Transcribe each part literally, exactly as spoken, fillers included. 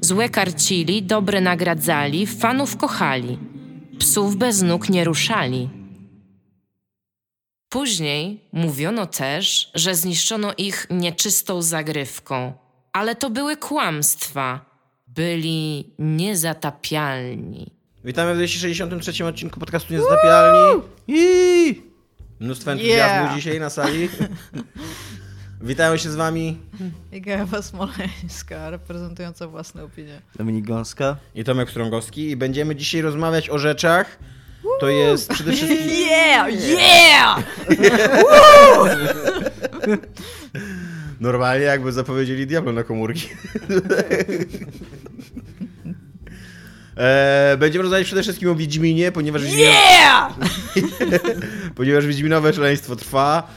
Złe karcili, dobre nagradzali, fanów kochali. Psów bez nóg nie ruszali. Później mówiono też, że zniszczono ich nieczystą zagrywką. Ale to były kłamstwa. Byli niezatapialni. Witamy w sześćdziesiątym trzecim odcinku podcastu Niezatapialni. I mnóstwo entuzjazmu yeah. dzisiaj na sali. Witamy się z wami Igała Smoleńska, reprezentująca własne opinie, Dominik Gąska i Tomek Strągowski. I będziemy dzisiaj rozmawiać o rzeczach. Woo! To jest przede wszystkim... Yeah! Yeah! Normalnie jakby zapowiedzieli diablo na komórki. Będziemy rozmawiać przede wszystkim o Wiedźminie, ponieważ... Yeah! ponieważ Wiedźminowe szaleństwo trwa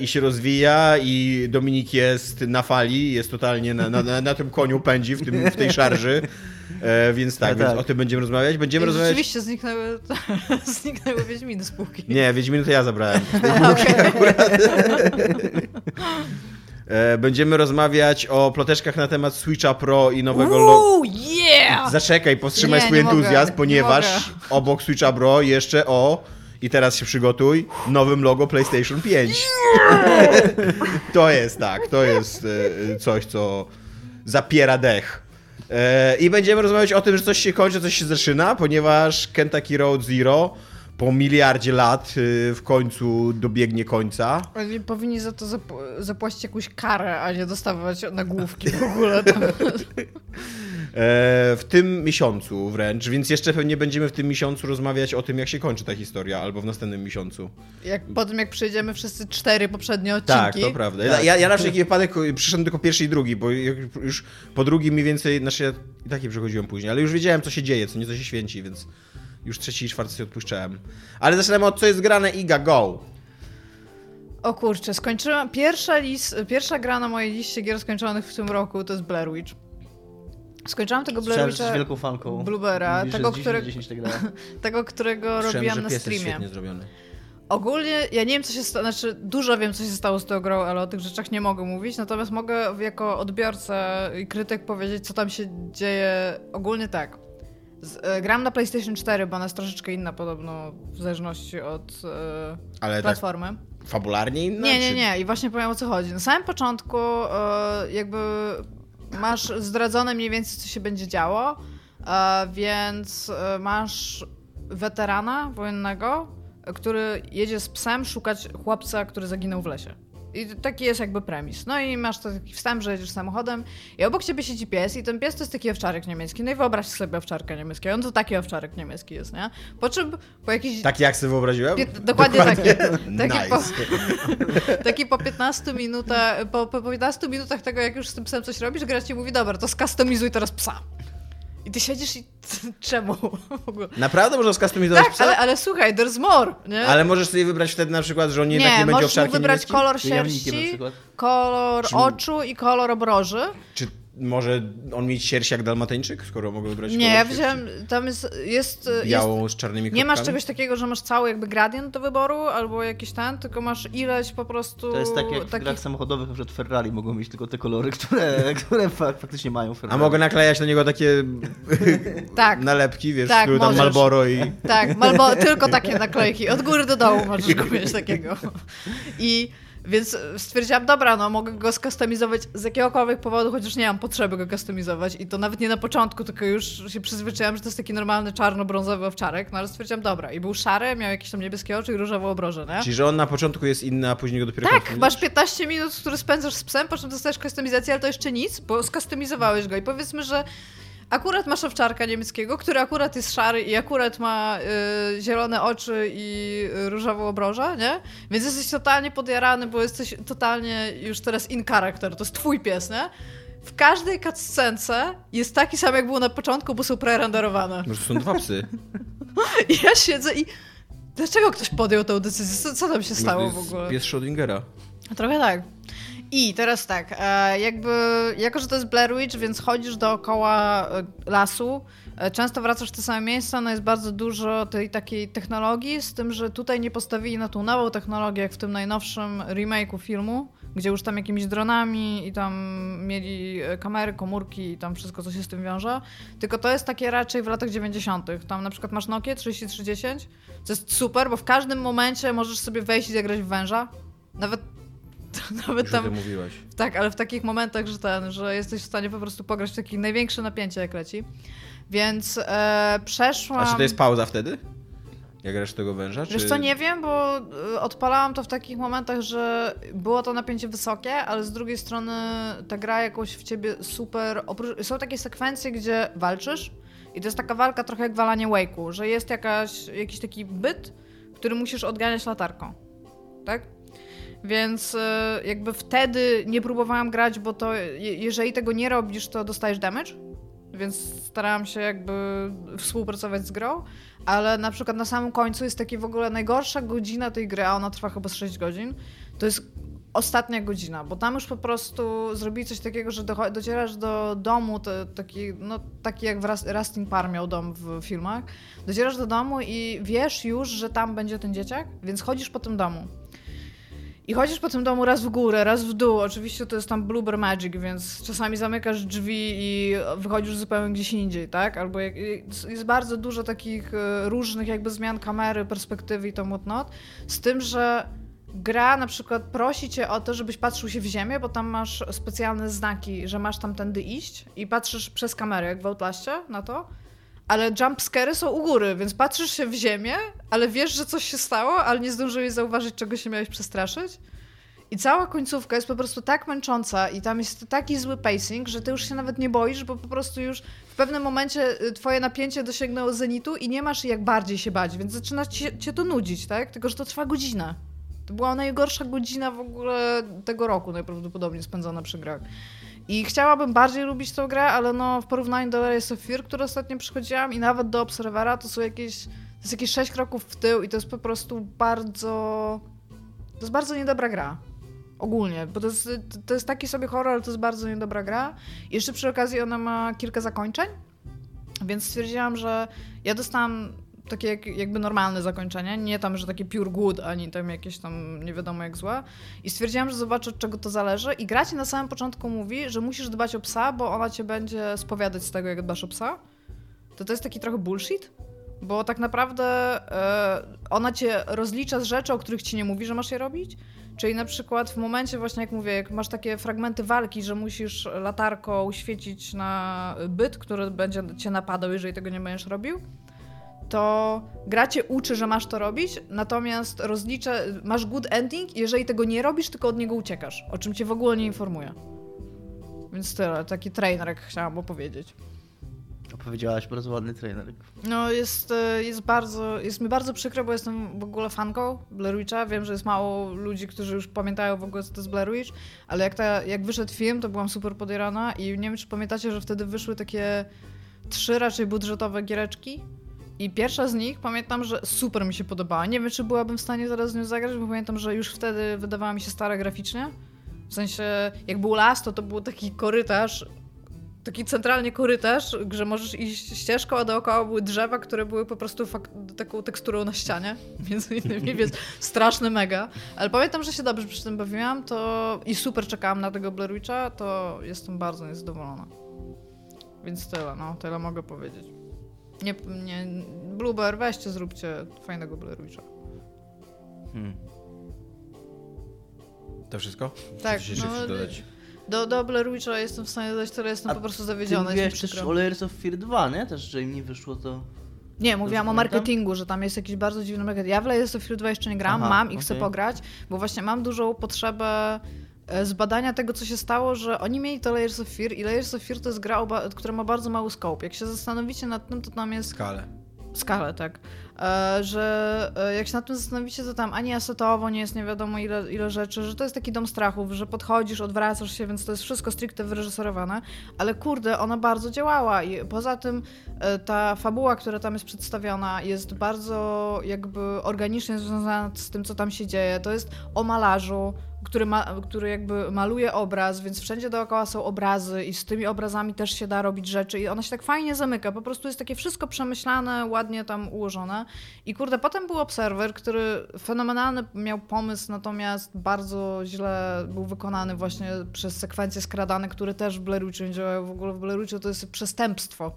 i się rozwija i Dominik jest na fali, jest totalnie na, na, na tym koniu pędzi, w, tym, w tej szarży. E, więc tak, no tak, więc o tym będziemy rozmawiać. Będziemy rozmawiać... Rzeczywiście zniknęły, zniknęły Wiedźminy z półki. Nie, Wiedźminy to ja zabrałem. e, będziemy rozmawiać o ploteczkach na temat Switcha Pro i nowego logo. Yeah! Zaczekaj, powstrzymaj nie, swój nie entuzjazm, mogę, ponieważ obok Switcha Pro jeszcze o... I teraz się przygotuj, nowym logo PlayStation pięć. To jest tak, to jest coś, co zapiera dech. I będziemy rozmawiać o tym, że coś się kończy, coś się zaczyna, ponieważ Kentucky Road Zero po miliardzie lat w końcu dobiegnie końca. Ale powinni za to zap- zapłacić jakąś karę, a nie dostawać nagłówki w ogóle. Tam. W tym miesiącu wręcz, więc jeszcze pewnie będziemy w tym miesiącu rozmawiać o tym, jak się kończy ta historia, albo w następnym miesiącu. Jak, po tym, jak przejdziemy wszyscy cztery poprzednie odcinki. Tak, to prawda. Tak. Ja, ja na wszelki wypadek przyszedłem tylko pierwszy i drugi, bo już po drugim mniej więcej, znaczy ja i takie przechodziłem później, ale już wiedziałem, co się dzieje, co nieco się święci, więc już trzeci i czwarty się odpuszczałem. Ale zaczynamy od co jest grane. Iga, go! O kurczę, skończyłam, pierwsza, list, pierwsza gra na mojej liście gier skończonych w tym roku to jest Blair Witch. Skończyłam tego Blair Witcha, wielką fanką Bloobera, tego, który... tego, którego Słyszałem, robiłam na streamie. Ogólnie ja nie wiem, co się stało, znaczy dużo wiem, co się stało z tą grą, ale o tych rzeczach nie mogę mówić, natomiast mogę jako odbiorca i krytyk powiedzieć, co tam się dzieje. Ogólnie tak, Z, e, gram na PlayStation cztery, bo ona jest troszeczkę inna podobno, w zależności od e, ale platformy. Tak fabularnie inna? Nie, nie, czy... nie, i właśnie powiem, o co chodzi. Na samym początku e, jakby... masz zdradzone mniej więcej, co się będzie działo, więc masz weterana wojennego, który jedzie z psem szukać chłopca, który zaginął w lesie. I taki jest jakby premis. No i masz taki wstęp, że jedziesz samochodem i obok ciebie siedzi pies i ten pies to jest taki owczarek niemiecki. No i wyobraź sobie owczarka niemieckiego. On to taki owczarek niemiecki jest, nie? Po czym po jakiś... Taki jak sobie wyobraziłem? Pię... Dokładnie, Dokładnie taki. Taki, nice. po... taki po piętnastu minutach, po, po piętnastu minutach tego, jak już z tym psem coś robisz, gra ci mówi, dobra, to skustomizuj teraz psa. I ty siedzisz i czemu w ogóle? Naprawdę można skustomizować tak, psa? Ale, ale słuchaj, there's more, nie? Ale możesz sobie wybrać wtedy na przykład, że on nie, nie tak nie będzie owczarkiem Nie, możesz wybrać kolor sierści, kolor Czy... oczu i kolor obroży. Czy może on mieć sierść jak dalmatyńczyk, skoro mogę wybrać nie, kolor ja wziąłem, sierści? Tam jest... jest białą jest, z czarnymi kropkami? Nie masz czegoś takiego, że masz cały jakby gradient do wyboru albo jakiś ten, tylko masz ileś po prostu... To jest tak jak takich... w grach samochodowych, że Ferrari mogą mieć tylko te kolory, które, które faktycznie mają Ferrari. A mogę naklejać na niego takie tak, nalepki, wiesz, tak, tam Marlboro i... Tak, Marlboro, tylko takie naklejki. Od góry do dołu możesz kupić takiego. I... Więc stwierdziłam, dobra, no mogę go skustomizować z jakiegokolwiek powodu, chociaż nie mam potrzeby go kustomizować i to nawet nie na początku, tylko już się przyzwyczaiłam, że to jest taki normalny czarno-brązowy owczarek, no ale stwierdziłam, dobra, i był szary, miał jakieś tam niebieskie oczy i różową obrożę, nie? Czyli, że on na początku jest inny, a później go dopiero... Tak, masz piętnaście minut, które spędzasz z psem, po czym dostajesz kustomizację, ale to jeszcze nic, bo skustomizowałeś go i powiedzmy, że akurat masz owczarka niemieckiego, który akurat jest szary i akurat ma y, zielone oczy i y, różową obrożę, nie? Więc jesteś totalnie podjarany, bo jesteś totalnie już teraz in character, to jest twój pies, nie? W każdej cutscence jest taki sam, jak było na początku, bo są prerenderowane. Może są dwa psy. Ja siedzę i... Dlaczego ktoś podjął tę decyzję? Co, co tam się stało w ogóle? Pies Schrödingera. Trochę tak. I teraz tak, jakby, jako że to jest Blair Witch, więc chodzisz dookoła lasu, często wracasz w te same miejsca, no jest bardzo dużo tej takiej technologii, z tym, że tutaj nie postawili na tą nową technologię, jak w tym najnowszym remake'u filmu, gdzie już tam jakimiś dronami i tam mieli kamery, komórki i tam wszystko, co się z tym wiąże. Tylko to jest takie raczej w latach dziewięćdziesiątych. Tam na przykład masz Nokia trzydzieści trzy dziesięć, co jest super, bo w każdym momencie możesz sobie wejść i zagrać w węża. Nawet Nawet tam, mówiłaś. Tak, ale w takich momentach, że ten, że jesteś w stanie po prostu pograć w takie największe napięcie, jak leci. Więc e, przeszłam... A czy to jest pauza wtedy? Jak grasz tego węża? Wiesz czy... co, nie wiem, bo odpalałam to w takich momentach, że było to napięcie wysokie, ale z drugiej strony ta gra jakoś w ciebie super... Są takie sekwencje, gdzie walczysz i to jest taka walka trochę jak walanie Wake'u, że jest jakaś, jakiś taki byt, który musisz odganiać latarką. Tak? Więc jakby wtedy nie próbowałam grać, bo to jeżeli tego nie robisz, to dostajesz damage, więc starałam się jakby współpracować z grą, ale na przykład na samym końcu jest taki w ogóle najgorsza godzina tej gry, a ona trwa chyba z sześć godzin, to jest ostatnia godzina, bo tam już po prostu zrobili coś takiego, że do, docierasz do domu, to, taki, no, taki jak Rustin Parr miał dom w filmach, docierasz do domu i wiesz już, że tam będzie ten dzieciak, więc chodzisz po tym domu. I chodzisz po tym domu raz w górę, raz w dół. Oczywiście to jest tam Bloober Magic, więc czasami zamykasz drzwi i wychodzisz zupełnie gdzieś indziej, tak? Albo jak, jest bardzo dużo takich różnych jakby zmian kamery, perspektywy i to whatnot. Z tym, że gra na przykład prosi cię o to, żebyś patrzył się w ziemię, bo tam masz specjalne znaki, że masz tamtędy iść i patrzysz przez kamerę, jak w Outlaście, na to. Ale jumpscary są u góry, więc patrzysz się w ziemię, ale wiesz, że coś się stało, ale nie zdążyłeś zauważyć, czego się miałeś przestraszyć. I cała końcówka jest po prostu tak męcząca i tam jest taki zły pacing, że ty już się nawet nie boisz, bo po prostu już w pewnym momencie twoje napięcie dosięgnęło zenitu i nie masz jak bardziej się bać, więc zaczyna cię, cię to nudzić, tak? Tylko że to trwa godzinę. To była najgorsza godzina w ogóle tego roku najprawdopodobniej spędzona przy grach. I chciałabym bardziej lubić tę grę, ale no w porównaniu do Layers of Fear, które ostatnio przychodziłam i nawet do Observera, to są jakieś, to jest jakieś sześć kroków w tył i to jest po prostu bardzo, to jest bardzo niedobra gra. Ogólnie, bo to jest, to jest taki sobie horror, ale to jest bardzo niedobra gra. I jeszcze przy okazji ona ma kilka zakończeń, więc stwierdziłam, że ja dostałam takie jak, jakby normalne zakończenie, nie tam, że takie pure good, ani tam jakieś tam nie wiadomo jak złe. I stwierdziłam, że zobaczę, od czego to zależy. I gra ci na samym początku mówi, że musisz dbać o psa, bo ona cię będzie spowiadać z tego, jak dbasz o psa. To to jest taki trochę bullshit, bo tak naprawdę yy, ona cię rozlicza z rzeczy, o których ci nie mówi, że masz je robić. Czyli na przykład w momencie właśnie, jak mówię, jak masz takie fragmenty walki, że musisz latarką świecić na byt, który będzie cię napadał, jeżeli tego nie będziesz robił, to gra cię uczy, że masz to robić, natomiast rozlicza, masz good ending, jeżeli tego nie robisz, tylko od niego uciekasz, o czym cię w ogóle nie informuje. Więc tyle, taki trainerek chciałam opowiedzieć. Opowiedziałaś bardzo ładny trainerek. No jest, jest bardzo, jest mi bardzo przykro, bo jestem w ogóle fanką Blair Witcha, wiem, że jest mało ludzi, którzy już pamiętają w ogóle, co to jest Blair Witch, ale jak, ta, jak wyszedł film, to byłam super podjarana i nie wiem, czy pamiętacie, że wtedy wyszły takie trzy raczej budżetowe giereczki. I pierwsza z nich, pamiętam, że super mi się podobała. Nie wiem, czy byłabym w stanie zaraz z nią zagrać, bo pamiętam, że już wtedy wydawała mi się stara graficznie. W sensie, jak był las, to to był taki korytarz, taki centralnie korytarz, że możesz iść ścieżką, a dookoła były drzewa, które były po prostu fak- taką teksturą na ścianie, między innymi, więc straszny mega. Ale pamiętam, że się dobrze przy tym bawiłam to i super czekałam na tego Blair Witcha, to jestem bardzo niezadowolona. Więc tyle, no, tyle mogę powiedzieć. Nie, nie, Bloober, weźcie, zróbcie fajnego Blair Witcha. Hmm. To wszystko? Tak. Chcesz no, dodać? Do, do Blair Witcha jestem w stanie dodać, tyle jestem A po prostu zawiedziona. Ty mówiłaś też o Layers of Fear dwa, nie? Też, że im nie wyszło to... Nie, mówiłam o marketingu, że tam jest jakiś bardzo dziwny marketing. Ja w Layers of Fear dwa jeszcze nie gram, Aha, mam i okay. chcę pograć, bo właśnie mam dużą potrzebę zbadania tego, co się stało, że oni mieli to Layers of Fear i Layers of Fear to jest gra, która ma bardzo mały scope. Jak się zastanowicie nad tym, to tam jest... Skalę. skalę, tak, że jak się nad tym zastanowicie, to tam ani asetowo nie jest nie wiadomo ile, ile rzeczy, że to jest taki dom strachów, że podchodzisz, odwracasz się, więc to jest wszystko stricte wyreżyserowane, ale kurde, ona bardzo działała i poza tym ta fabuła, która tam jest przedstawiona, jest bardzo jakby organicznie związana z tym, co tam się dzieje. To jest o malarzu, Który, ma, który jakby maluje obraz, więc wszędzie dookoła są obrazy i z tymi obrazami też się da robić rzeczy i ona się tak fajnie zamyka, po prostu jest takie wszystko przemyślane, ładnie tam ułożone i kurde, potem był Observer, który fenomenalny miał pomysł, natomiast bardzo źle był wykonany właśnie przez sekwencje skradane, które też w Blair Witchu nie działają. W ogóle w Blair Witchu to jest przestępstwo.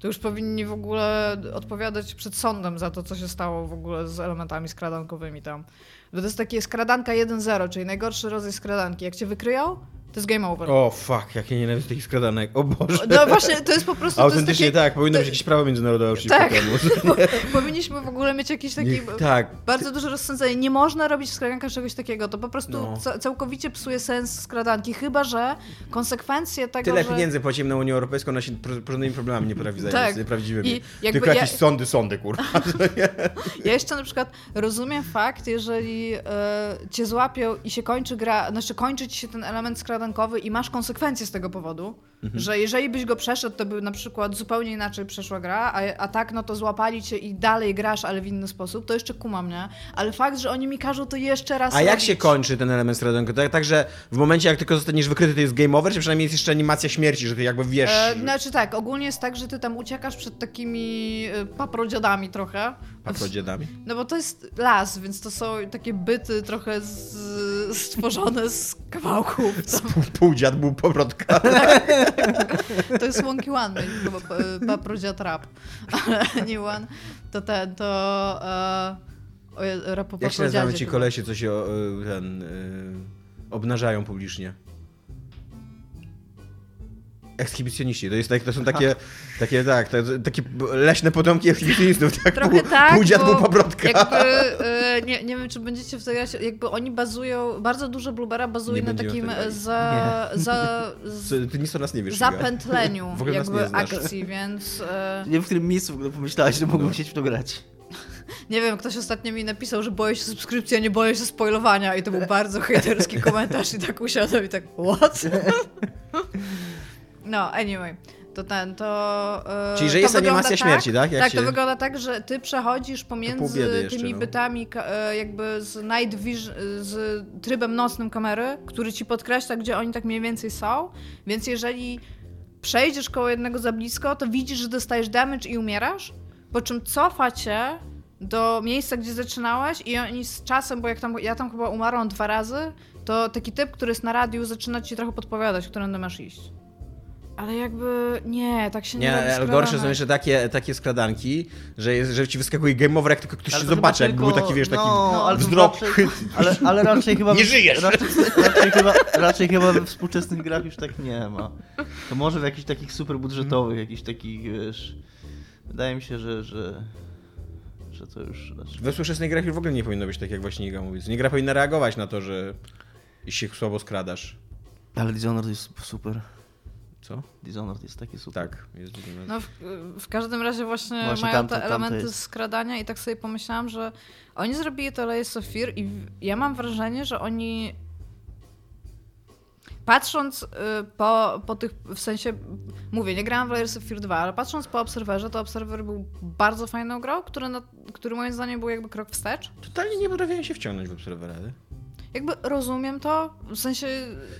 To już powinni w ogóle odpowiadać przed sądem za to, co się stało w ogóle z elementami skradankowymi tam. Bo to jest takie skradanka jeden zero, czyli najgorszy rodzaj skradanki. Jak cię wykryją, to jest game over. O, oh, fuck, jakie nienawidzę tych skradanek, o Boże. No właśnie, to jest po prostu... Autentycznie takie... tak, powinno być to... jakieś prawo międzynarodowe. Tak, powinniśmy w ogóle mieć jakieś takie tak. bardzo duże rozsądzenie. Nie można robić w skradankach czegoś takiego, to po prostu no. całkowicie psuje sens skradanki, chyba że konsekwencje tego, Tyle że... pieniędzy płacimy na Unię Europejską, ona się różnymi problemami nie prawi zajmie, nieprawdziwymi. Tak. Tylko ja... jakieś sądy, sądy, kurwa. Ja jeszcze na przykład rozumiem fakt, jeżeli e, cię złapią i się kończy gra, znaczy kończy ci się ten element skradanki, i masz konsekwencje z tego powodu, mhm. że jeżeli byś go przeszedł, to by na przykład zupełnie inaczej przeszła gra, a, a tak no to złapali cię i dalej grasz, ale w inny sposób, to jeszcze kumam, mnie. Ale fakt, że oni mi każą to jeszcze raz A robić. Jak się kończy ten element skradanki? Tak, tak, że w momencie, jak tylko zostaniesz wykryty, to jest game over, czy przynajmniej jest jeszcze animacja śmierci, że ty jakby wiesz... E, znaczy tak, ogólnie jest tak, że ty tam uciekasz przed takimi paprodziadami trochę. Paprodziadami? No bo to jest las, więc to są takie byty trochę z, stworzone z kawałków. Półdziad był powrotka. To jest Wonky One, chyba paprodziad rap. Ale nie one, to ten, to... Uh, o, rapu, jak się nazywają ci kolesie, co się ten, y, obnażają publicznie? Ekshibicjoniści, to, jest, to są takie, takie, tak, takie leśne potomki ekshibicjonistów, tak? Trochę pół, tak, pół dziad, pół pobrodka. Jakby, y, nie, nie wiem, czy będziecie w tej grać, jakby oni bazują, bardzo dużo Bloobera bazuje na takim za, za, z, Ty nic o nas nie wiesz, zapętleniu w ogóle jakby akcji, więc... Y... Nie wiem, w którym miejscu w ogóle pomyślałaś, że mogą chcieć w to grać. Nie wiem, ktoś ostatnio mi napisał, że boję się subskrypcji, a nie boję się spoilowania i to był bardzo hejterski komentarz i tak usiadłem i tak, what? No, anyway, to ten, to... Yy, Czyli, że jest animacja tak, śmierci, tak? Jak tak, się... to wygląda tak, że ty przechodzisz pomiędzy jeszcze, tymi no. bytami jakby z night vision, z trybem nocnym kamery, który ci podkreśla, gdzie oni tak mniej więcej są, więc jeżeli przejdziesz koło jednego za blisko, to widzisz, że dostajesz damage i umierasz, po czym cofa cię do miejsca, gdzie zaczynałeś i oni z czasem, bo jak tam, ja tam chyba umarłam dwa razy, to taki typ, który jest na radiu, zaczyna ci trochę podpowiadać, w którym masz iść. Ale jakby nie, tak się nie, nie robi skradanki. Gorsze są jeszcze takie, takie skradanki, że, jest, że ci wyskakuje game over, jak tylko ktoś ale się zobaczy, jak tylko... był taki, wiesz, taki no, wzrok. Ale, ale, ale raczej chyba... Nie żyjesz! Raczej, raczej, chyba, raczej chyba we współczesnych grach już tak nie ma. To może w jakichś takich super budżetowych, jakichś takich, wiesz... Wydaje mi się, że... że... że to już... Raczej... We współczesnych grach już w ogóle nie powinno być tak, jak właśnie Iga mówi. Nie gra powinna reagować na to, że się słabo skradasz. Ale Dishonored jest super. Co? Dishonored jest taki super. Tak, jest Dishonored. No w, w każdym razie właśnie, właśnie mają tamte, te elementy skradania i tak sobie pomyślałam, że oni zrobili to Layers of Fear i ja mam wrażenie, że oni patrząc po, po tych, w sensie, mówię, nie grałam w Layers of Fear dwa, ale patrząc po Observerze, to Observer był bardzo fajną grą, który, na, który moim zdaniem był jakby krok wstecz. Totalnie nie potrafiłem się wciągnąć w Observera. Jakby rozumiem to, w sensie...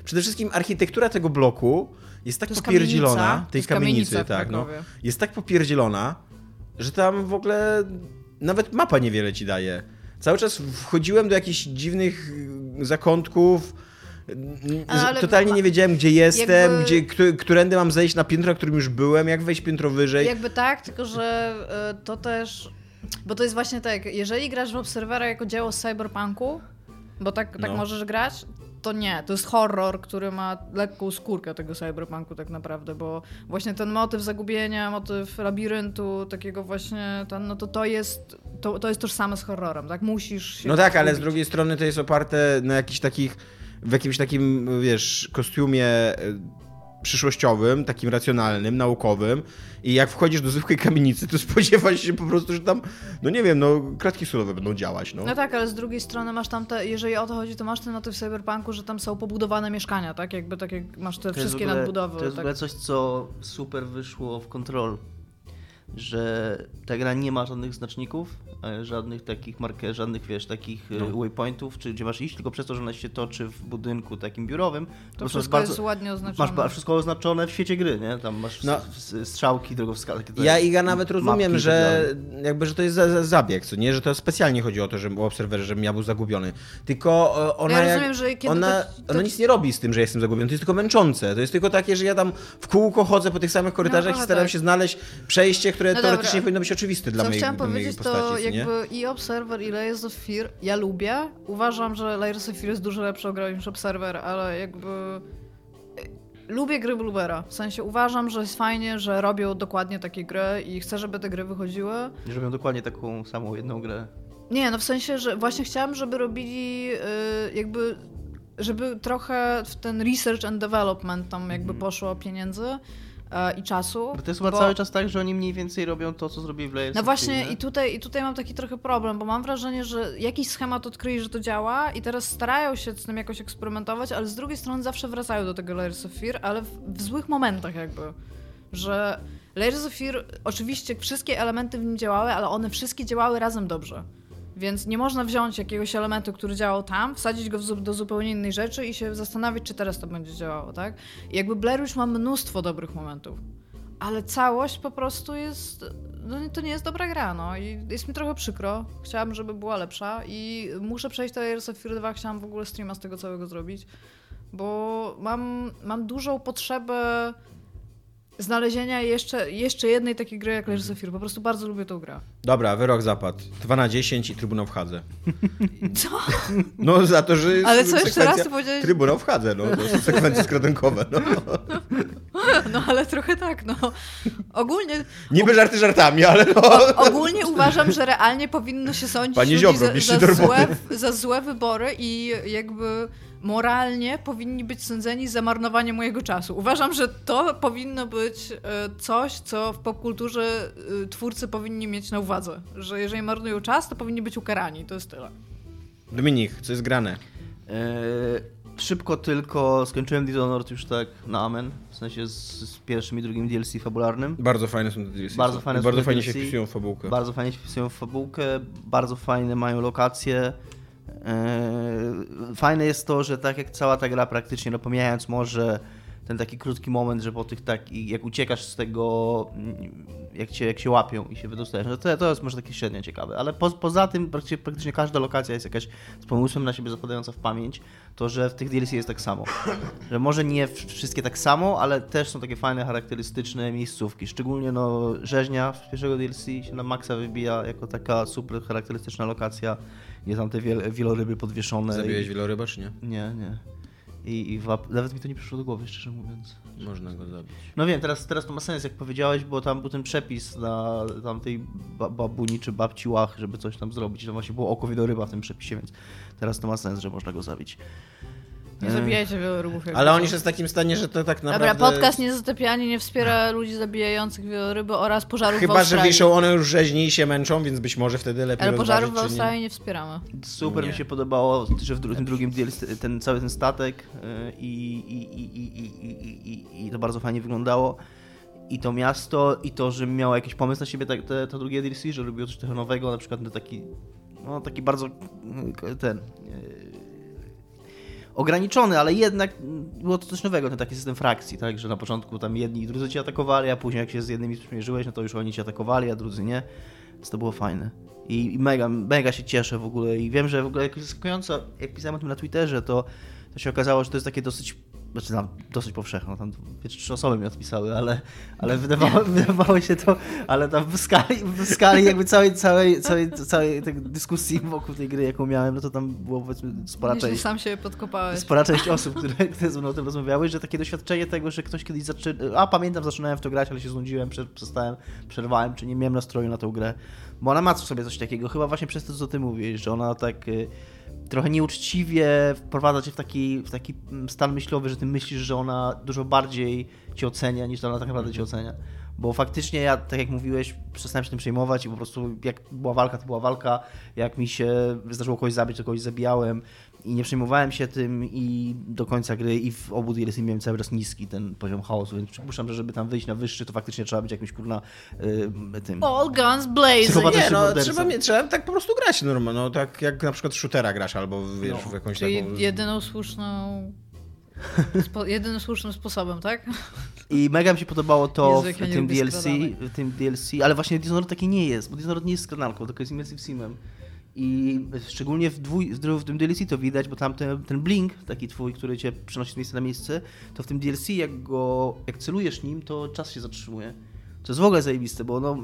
Przede wszystkim architektura tego bloku jest tak popierdzielona, kamienica, tej kamienicy, kamienicy tak, no, jest tak popierdzielona, że tam w ogóle nawet mapa niewiele ci daje. Cały czas wchodziłem do jakichś dziwnych zakątków, ale totalnie nie wiedziałem, gdzie jestem, jakby... gdzie, który, którędy mam zejść na piętro, na którym już byłem, jak wejść piętro wyżej. Jakby tak, tylko że to też... Bo to jest właśnie tak, jeżeli grasz w Observera jako dzieło z cyberpunku, bo tak, tak no. możesz grać? To nie. To jest horror, który ma lekką skórkę tego cyberpunku tak naprawdę, bo właśnie ten motyw zagubienia, motyw labiryntu, takiego właśnie, ten, no to to jest, to, to jest tożsame z horrorem, tak? Musisz się... No tak, skupić. Ale z drugiej strony to jest oparte na jakichś takich, w jakimś takim, wiesz, kostiumie przyszłościowym, takim racjonalnym, naukowym i jak wchodzisz do zwykłej kamienicy, to spodziewasz się po prostu, że tam, no nie wiem, no klatki surowe będą działać. No, no tak, ale z drugiej strony masz tam te, jeżeli o to chodzi, to masz ten motyw w Cyberpunku, że tam są pobudowane mieszkania, tak? Jakby tak jak masz te to wszystkie ogóle, nadbudowy. To jest tak. W ogóle coś, co super wyszło w Control, że ta gra nie ma żadnych znaczników, żadnych takich marker, żadnych wiesz, takich no. waypointów, czy gdzie masz iść, tylko przez to, że ona się toczy w budynku takim biurowym. To wszystko bardzo, jest ładnie oznaczone. Masz wszystko oznaczone w świecie gry, nie? Tam masz no. strzałki, drogowskazy. Ja i ja nawet rozumiem, że jakby, że to jest za, za zabieg, co nie? Że to specjalnie chodzi o to, że o Obserwerze, żebym ja był zagubiony. Tylko ona, ja rozumiem, że kiedy ona, to, to... ona nic nie robi z tym, że jestem zagubiony. To jest tylko męczące. To jest tylko takie, że ja tam w kółko chodzę po tych samych korytarzach no, i staram tak. się znaleźć przejście, które no teoretycznie dobra. powinno być oczywiste dla mojej, dla mojej postaci. To jakby i Observer, i Layers of Fear ja lubię. Uważam, że Layers of Fear jest dużo lepszą grą niż Observer, ale jakby... Lubię gry Bloobera. W sensie uważam, że jest fajnie, że robią dokładnie takie gry i chcę, żeby te gry wychodziły. I robią dokładnie taką samą jedną grę. Nie, no w sensie, że właśnie chciałam, żeby robili yy, jakby... Żeby trochę w ten research and development tam jakby hmm. poszło pieniędzy. I czasu. Bo to jest chyba bo... cały czas tak, że oni mniej więcej robią to, co zrobili w Layers. No właśnie i tutaj, i tutaj mam taki trochę problem, bo mam wrażenie, że jakiś schemat odkryli, że to działa i teraz starają się z tym jakoś eksperymentować, ale z drugiej strony zawsze wracają do tego Layers of Fear, ale w, w złych momentach jakby, że Layers of Fear, oczywiście wszystkie elementy w nim działały, ale one wszystkie działały razem dobrze. Więc nie można wziąć jakiegoś elementu, który działał tam, wsadzić go do zupełnie innej rzeczy i się zastanawiać, czy teraz to będzie działało, tak? I jakby Blair już ma mnóstwo dobrych momentów, ale całość po prostu jest... No to nie jest dobra gra, no. I jest mi trochę przykro. Chciałabym, żeby była lepsza i muszę przejść do Layers of Fear dwa. Chciałam w ogóle streama z tego całego zrobić, bo mam, mam dużą potrzebę znalezienia jeszcze, jeszcze jednej takiej gry jak Layers of Fear. Po prostu bardzo lubię tę grę. Dobra, wyrok zapadł. dwa na dziesięć i Trybunał w Hadze. Co? No za to, że... Ale co jeszcze raz ty powiedziałeś? Trybunał w Hadze, no. To są sekwencje skradynkowe, no. No ale trochę tak, no. Ogólnie... Niby żarty żartami, ale no. Ogólnie uważam, że realnie powinno się sądzić Panie Ziobro, ludzi za, za, złe, za złe wybory i jakby... moralnie powinni być sądzeni za marnowanie mojego czasu. Uważam, że to powinno być coś, co w popkulturze twórcy powinni mieć na uwadze. Że jeżeli marnują czas, to powinni być ukarani. To jest tyle. Dominik, co jest grane? Eee, szybko tylko skończyłem Dishonored już tak na amen. W sensie z, z pierwszym i drugim D L C fabularnym. Bardzo fajne są te D L C. Bardzo, fajne bardzo fajnie D L C. Się wpisują w fabułkę. Bardzo fajnie się wpisują w fabułkę. Bardzo fajne mają lokacje. Fajne jest to, że tak jak cała ta gra praktycznie, no pomijając może ten taki krótki moment, że po tych tak, jak uciekasz z tego, jak cię, jak się łapią i się wydostajesz, no to, to jest może takie średnio ciekawe, ale po, poza tym praktycznie, praktycznie każda lokacja jest jakaś z pomysłem na siebie zapadająca w pamięć, to że w tych D L C jest tak samo, że może nie wszystkie tak samo, ale też są takie fajne, charakterystyczne miejscówki, szczególnie no rzeźnia z pierwszego D L C się na maksa wybija jako taka super charakterystyczna lokacja. Nie tam te wiel- wieloryby podwieszone. Zabiłeś i... wieloryba, czy nie? Nie, nie. I, i wap... Nawet mi to nie przyszło do głowy, szczerze mówiąc. Można go zabić. No wiem, teraz, teraz to ma sens, jak powiedziałeś, bo tam był ten przepis na tamtej babuni czy babci łach, żeby coś tam zrobić. Tam właśnie było oko wieloryba w tym przepisie, więc teraz to ma sens, że można go zabić. Nie zabijajcie wielorybów. Ale oni są w takim stanie, że to tak naprawdę... Dobra, podcast Niezatapialni nie wspiera ludzi zabijających wieloryby oraz pożarów Chyba, w Australii. Chyba, że wiszą one już rzeźni i się męczą, więc być może wtedy lepiej Ale rozważyć, pożarów w Australii nie, nie wspieramy. Super nie. Mi się podobało, że w tym drugim D L C ten cały ten statek i, i, i, i, i, i, i to bardzo fajnie wyglądało. I to miasto, i to, że miało jakiś pomysł na siebie to, to, to drugie D L C, że robiło coś trochę nowego, na przykład taki, no, taki bardzo ten... ograniczony, ale jednak było to coś nowego, ten taki system frakcji, tak, że na początku tam jedni i drudzy cię atakowali, a później jak się z jednymi sprzymierzyłeś, no to już oni cię atakowali, a drudzy nie, więc to było fajne. I, i mega, mega się cieszę w ogóle i wiem, że w ogóle jakoś zaskakująco, jak pisałem o tym na Twitterze, to, to się okazało, że to jest takie dosyć, znaczy tam dosyć powszechne, tam dwie, trzy osoby mi odpisały, ale, ale wydawało, wydawało się to, ale tam w skali, w skali jakby całej, całej, całej, całej tej dyskusji wokół tej gry, jaką miałem, no to tam było powiedzmy spora część... Jeśli sam się podkopałeś. Spora część osób, które, które ze mną o tym rozmawiały, że takie doświadczenie tego, że ktoś kiedyś zaczyna... A pamiętam, zaczynałem w to grać, ale się znudziłem, przestałem, przerwałem, czy nie miałem nastroju na tę grę, bo ona ma w sobie coś takiego, chyba właśnie przez to, co ty mówisz, że ona tak... trochę nieuczciwie wprowadza cię w taki, w taki stan myślowy, że ty myślisz, że ona dużo bardziej cię ocenia, niż ona tak naprawdę cię ocenia. Bo faktycznie ja, tak jak mówiłeś, przestałem się tym przejmować i po prostu jak była walka, to była walka. Jak mi się zdarzyło kogoś zabić, to kogoś zabijałem i nie przejmowałem się tym i do końca gry i w obu D L C miałem cały czas niski ten poziom chaosu, więc przypuszczam, że żeby tam wyjść na wyższy, to faktycznie trzeba być jakimś kurna y, tym... All guns blazing. Nie no, trzeba, trzeba tak po prostu grać normalnie, no tak jak na przykład shootera grasz albo wiesz, no, w jakąś czyli taką... jedyną słuszną... Spo- jedynym słusznym sposobem, tak? I mega mi się podobało to Jezu, w, tym D L C, w tym D L C, ale właśnie Dishonored taki nie jest, bo Dishonored nie jest skradanką, tylko jest immersive simem. I szczególnie w, dwój- w tym D L C to widać, bo tam ten, ten blink, taki twój, który cię przenosi z miejsca na miejsce, to w tym D L C jak go, jak celujesz nim, to czas się zatrzymuje. To jest w ogóle zajebiste, bo no,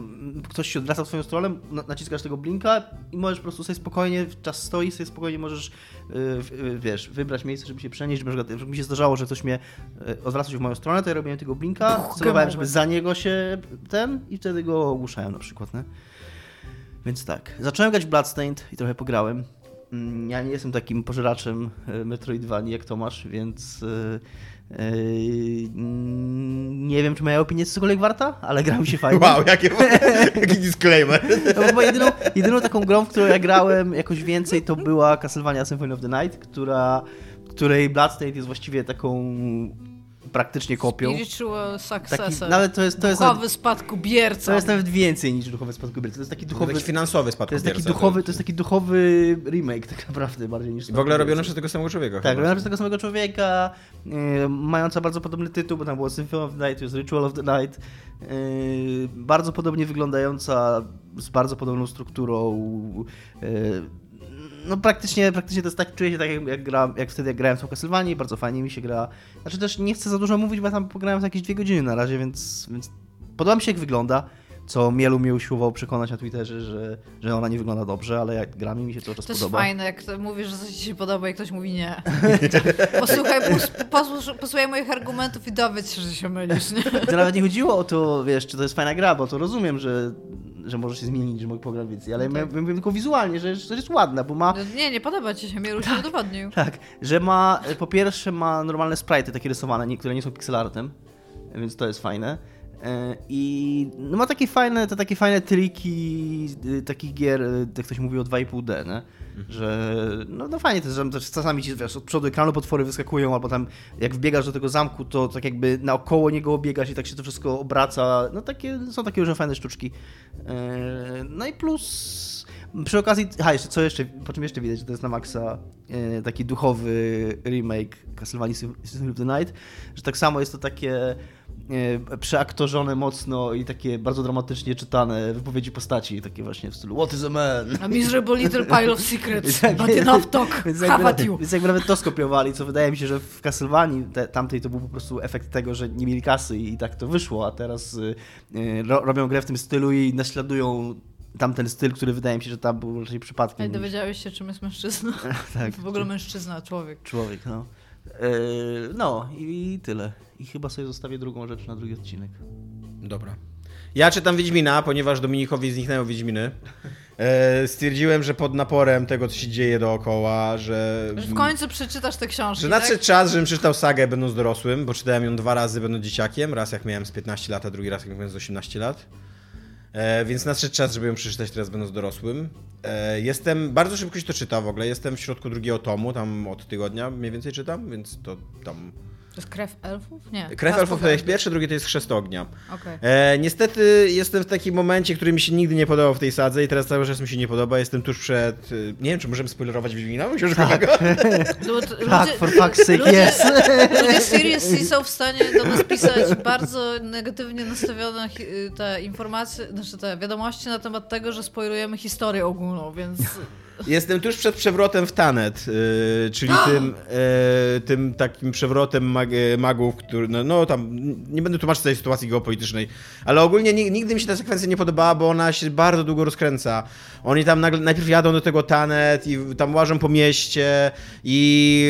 ktoś się odwraca w swoją stronę, naciskasz tego blinka i możesz po prostu sobie spokojnie, czas stoi, sobie spokojnie możesz yy, wiesz, wybrać miejsce, żeby się przenieść, żeby, żeby mi się zdarzało, że ktoś mnie odwracał się w moją stronę, to ja robiłem tego blinka, Puch, celowałem, żeby za niego się ten i wtedy go ogłuszałem na przykład, nie? Więc tak, zacząłem grać Bloodstained i trochę pograłem. Ja nie jestem takim pożeraczem Metroidvanii jak Tomasz, więc yy, Yy, nie wiem, czy moja opinia jest cokolwiek warta, ale gra mi się fajnie. Wow, jaki, jaki disclaimer. No, bo jedyną, jedyną taką grą, w którą ja grałem jakoś więcej, to była Castlevania Symphony of the Night, która, której Bloodstained jest właściwie taką praktycznie kopią. Spiritual successor. No, to jest, to jest duchowy spadkobierca. To jest nawet więcej niż duchowy spadkobierca. To jest taki duchowy... No, taki finansowy spadkobierca. To jest taki duchowy, to jest taki duchowy remake tak naprawdę, bardziej niż spadkobierca. W ogóle robiony przez tego samego człowieka. Tak, robiony przez tego samego człowieka, yy, mająca bardzo podobny tytuł, bo tam było Symphony of the Night, to jest Ritual of the Night. Yy, bardzo podobnie wyglądająca, z bardzo podobną strukturą. Yy, No praktycznie, praktycznie to jest tak, czuję się tak jak, jak, gra, jak wtedy jak grałem w Castlevanii, bardzo fajnie mi się gra. Znaczy też nie chcę za dużo mówić, bo ja tam pograłem za jakieś dwie godziny na razie, więc, więc podoba mi się jak wygląda, co Mielu mnie usiłował przekonać na Twitterze, że, że ona nie wygląda dobrze, ale jak gram i mi się cały czas podoba. To jest fajne, jak mówisz, że coś ci się podoba i ktoś mówi nie. Posłuchaj, posłuchaj, posłuchaj moich argumentów i dowiedz się, że się mylisz. Nie? To nawet nie chodziło o to, wiesz, czy to jest fajna gra, bo to rozumiem, że... że może się zmienić, że mogę pograć więcej, ale no tak. ja mówię tylko wizualnie, że, że jest ładna, bo ma... Nie, nie podoba ci się, Mielu się udowodnił. Tak, że ma, po pierwsze ma normalne sprite'y takie rysowane, które nie są pixelartem, więc to jest fajne. I no ma takie fajne, te takie fajne triki takich gier, jak ktoś mówi o dwa i pół D, nie? Że no, no fajnie to jest, że czasami ci, wiesz, od przodu ekranu potwory wyskakują, albo tam jak wbiegasz do tego zamku, to tak jakby naokoło niego obiegasz i tak się to wszystko obraca, no takie, są takie różne fajne sztuczki. No i plus przy okazji, ha jeszcze, co jeszcze, po czym jeszcze widać, że to jest na maksa taki duchowy remake Castlevania Symphony of the Night, że tak samo jest to takie przeaktorzone mocno i takie bardzo dramatycznie czytane wypowiedzi postaci, takie właśnie w stylu What is a man? A miserable little pile of secrets, not enough talk, have at you. Więc jak nawet to skopiowali, co wydaje mi się, że w Castlevanii te, tamtej to był po prostu efekt tego, że nie mieli kasy i tak to wyszło, a teraz yy, ro, robią grę w tym stylu i naśladują tamten styl, który wydaje mi się, że tam był raczej przypadkiem. Ale dowiedziałeś się, czym jest mężczyzna? Tak. W ogóle mężczyzna, człowiek. Człowiek, no. No i tyle. I chyba sobie zostawię drugą rzecz na drugi odcinek. Dobra. Ja czytam Wiedźmina, ponieważ Dominikowi zniknęły Wiedźminy. Stwierdziłem, że pod naporem tego, co się dzieje dookoła, że... że w końcu przeczytasz te książki, że nadszedł tak? czas, żebym przeczytał sagę, będąc dorosłym, bo czytałem ją dwa razy, będąc dzieciakiem. Raz jak miałem z piętnaście lat, a drugi raz jak miałem z osiemnaście lat. Więc nadszedł czas, żeby ją przeczytać teraz, będąc dorosłym. Jestem, bardzo szybko się to czyta w ogóle, jestem w środku drugiego tomu, tam od tygodnia mniej więcej czytam, więc to tam... To jest Krew Elfów? Nie. Krew, Krew Elfów to jest pierwszy, drugi to jest Chrzest Ognia. Okay. E, niestety jestem w takim momencie, który mi się nigdy nie podobał w tej sadze i teraz cały czas mi się nie podoba. Jestem tuż przed... Nie wiem, czy możemy spoilerować Wiedźmina? Tak. Tak, for fuck's sake, yes. Ludzie seriously są w stanie do nas pisać bardzo negatywnie nastawione te informacje, znaczy te wiadomości na temat tego, że spoilujemy historię ogólną, więc... Jestem tuż przed przewrotem w Tanet, yy, czyli tym, yy, tym takim przewrotem mag- magów, który, no, no tam, nie będę tłumaczył tej sytuacji geopolitycznej, ale ogólnie nie, nigdy mi się ta sekwencja nie podobała, bo ona się bardzo długo rozkręca. Oni tam nagle, najpierw jadą do tego Tanet i tam łażą po mieście i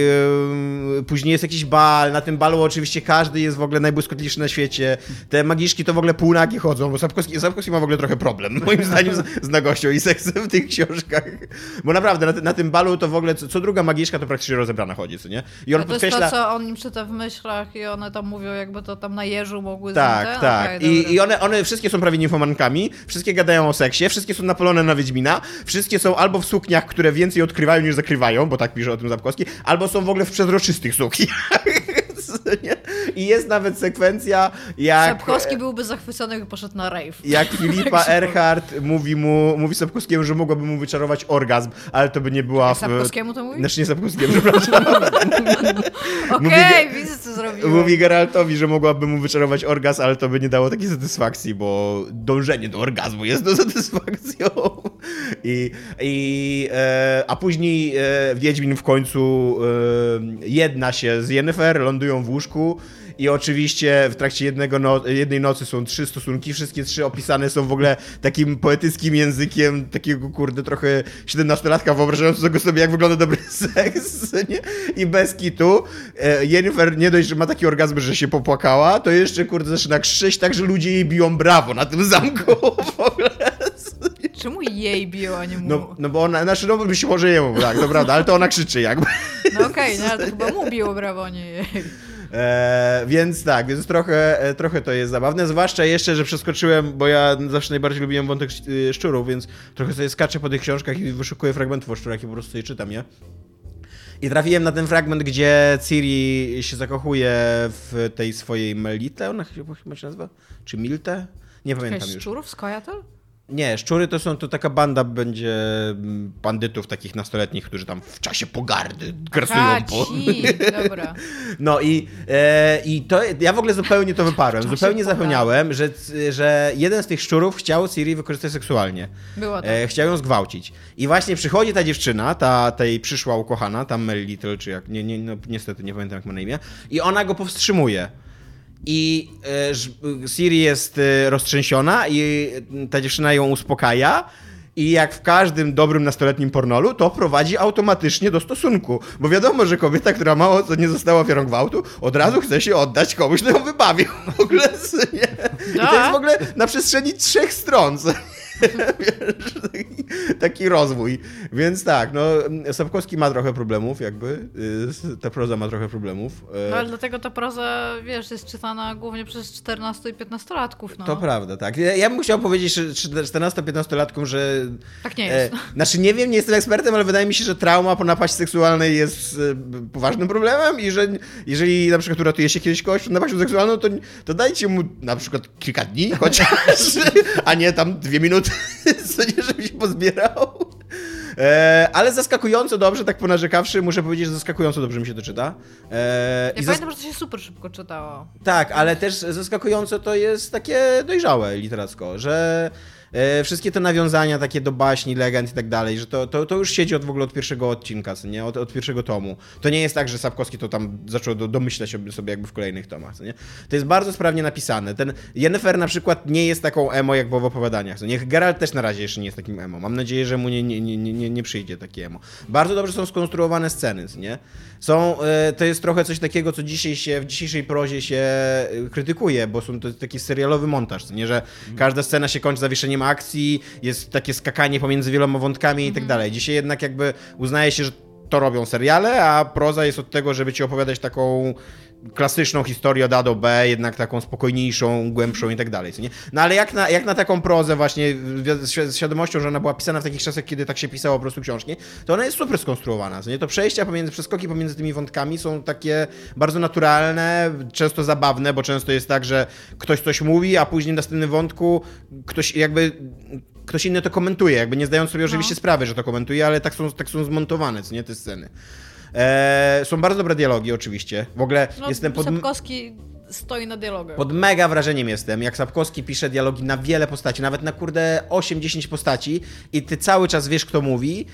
yy, później jest jakiś bal, na tym balu oczywiście każdy jest w ogóle najbłyskotliwszy na świecie. Te magiszki to w ogóle półnagie chodzą, bo Sapkowski, Sapkowski ma w ogóle trochę problem, moim zdaniem, z, z nagością i seksem w tych książkach. Bo naprawdę, na, na tym balu to w ogóle co, co druga magiczka to praktycznie rozebrana chodzi, co nie? I on no to podkreśla... jest to, co on im czyta w myślach i one tam mówią, jakby to tam na jeżu mogły... Tak, zimne. tak. Okay, I, i one, one wszystkie są prawie nimfomankami, wszystkie gadają o seksie, wszystkie są napalone na Wiedźmina, wszystkie są albo w sukniach, które więcej odkrywają niż zakrywają, bo tak pisze o tym Sapkowski, albo są w ogóle w przezroczystych sukniach. Nie? I jest nawet sekwencja, jak... Sapkowski byłby zachwycony, gdyby poszedł na rave. Jak Filipa Erhardt mówi mu, mówi Sapkowskiemu, że mogłaby mu wyczarować orgazm, ale to by nie była... W... Sapkowskiemu to mówi? Znaczy nie Sapkowskiemu, przepraszam. Okej, okay, widzę, co zrobiłem. Mówi Geraltowi, że mogłaby mu wyczarować orgazm, ale to by nie dało takiej satysfakcji, bo dążenie do orgazmu jest do satysfakcją. I, i, e, a później e, Wiedźmin w końcu e, jedna się z Yennefer, lądują w łóżku i oczywiście w trakcie jednego no- jednej nocy są trzy stosunki, wszystkie trzy opisane są w ogóle takim poetyckim językiem takiego, kurde, trochę siedemnastolatka wyobrażającego sobie, jak wygląda dobry seks, nie? I bez kitu e, Yennefer nie dość, że ma taki orgazm, że się popłakała, to jeszcze, kurde, zaczyna krzyczeć tak, że ludzie jej biją brawo na tym zamku w ogóle. Czemu jej biło, a nie mu? No, no bo ona, znaczy, no być może jemu, tak, to prawda, ale to ona krzyczy jakby. No okej, okay, no ale to chyba mu biło brawo, nie jej. Eee, więc tak, więc trochę, trochę to jest zabawne, zwłaszcza jeszcze, że przeskoczyłem, bo ja zawsze najbardziej lubiłem wątek szczurów, więc trochę sobie skaczę po tych książkach i wyszukuję fragmentów o szczurach i po prostu je czytam, nie? I trafiłem na ten fragment, gdzie Ciri się zakochuje w tej swojej Melite, ona chyba się nazywa? Czy Milte? Nie pamiętam Czekaj, już. Szczurów z Kojatel? Nie, szczury to są, to taka banda będzie bandytów takich nastoletnich, którzy tam w czasie pogardy grasują po... dobra. No i, e, i to, ja w ogóle zupełnie to wyparłem, zupełnie pogardy. Zapomniałem, że, że jeden z tych szczurów chciał Ciri wykorzystać seksualnie. Było tak. E, chciał ją zgwałcić. I właśnie przychodzi ta dziewczyna, ta tej przyszła ukochana, tam Mary Little, czy jak, nie, nie, no, niestety nie pamiętam jak ma na imię, i ona go powstrzymuje. I e, Ciri jest e, roztrzęsiona i ta dziewczyna ją uspokaja i jak w każdym dobrym nastoletnim pornolu to prowadzi automatycznie do stosunku, bo wiadomo, że kobieta, która mało co nie została ofiarą gwałtu, od razu chce się oddać komuś, kto ją wybawił w ogóle, nie? I to jest w ogóle na przestrzeni trzech stron. Wiesz, taki, taki rozwój. Więc tak, no Sapkowski ma trochę problemów jakby, ta proza ma trochę problemów. No ale dlatego ta proza, wiesz, jest czytana głównie przez czternasto- i piętnastolatków. No. To prawda, tak. Ja, ja bym chciał powiedzieć czternasto-piętnastolatkom, że... Tak nie jest. E, znaczy nie wiem, nie jestem ekspertem, ale wydaje mi się, że trauma po napaści seksualnej jest e, poważnym problemem i że jeżeli na przykład uratuje się kiedyś kogoś przed napaścią seksualną, to, to dajcie mu na przykład kilka dni chociaż, a nie tam dwie minuty. Co nie, żeby się pozbierał. E, ale zaskakująco dobrze, tak ponarzekawszy, muszę powiedzieć, że zaskakująco dobrze mi się to czyta. E, ja i pamiętam, zask- że to się super szybko czytało. Tak, ale też zaskakująco to jest takie dojrzałe literacko, że e, wszystkie te nawiązania takie do baśni, legend i tak dalej, że to, to, to już siedzi od w ogóle od pierwszego odcinka, co nie? Od, od pierwszego tomu. To nie jest tak, że Sapkowski to tam zaczął do, domyślać sobie jakby w kolejnych tomach, co nie? To jest bardzo sprawnie napisane. Ten Yennefer na przykład nie jest taką emo jak było w opowiadaniach. Co nie? Geralt też na razie jeszcze nie jest takim emo. Mam nadzieję, że mu nie, nie, nie, nie Nie, nie przyjdzie takiemu. Bardzo dobrze są skonstruowane sceny, nie? Są, to jest trochę coś takiego, co dzisiaj się, w dzisiejszej prozie się krytykuje, bo są to taki serialowy montaż, nie? Że każda scena się kończy zawieszeniem akcji, jest takie skakanie pomiędzy wieloma wątkami i tak dalej. Dzisiaj jednak jakby uznaje się, że to robią seriale, a proza jest od tego, żeby ci opowiadać taką klasyczną historię od A do B, jednak taką spokojniejszą, głębszą i tak dalej, co nie? No ale jak na, jak na taką prozę właśnie, z świadomością, że ona była pisana w takich czasach, kiedy tak się pisało po prostu książki, to ona jest super skonstruowana, co nie? To przejścia pomiędzy, przeskoki pomiędzy tymi wątkami są takie bardzo naturalne, często zabawne, bo często jest tak, że ktoś coś mówi, a później w następnym wątku ktoś jakby... Ktoś inny to komentuje, jakby nie zdając sobie oczywiście no. sprawy, że to komentuje, ale tak są, tak są zmontowane, co nie, te sceny. Eee, są bardzo dobre dialogi oczywiście. W ogóle no, jestem pod... Sapkowski stoi na dialogach. Pod mega wrażeniem jestem, jak Sapkowski pisze dialogi na wiele postaci, nawet na kurde osiem dziesięć postaci i ty cały czas wiesz, kto mówi,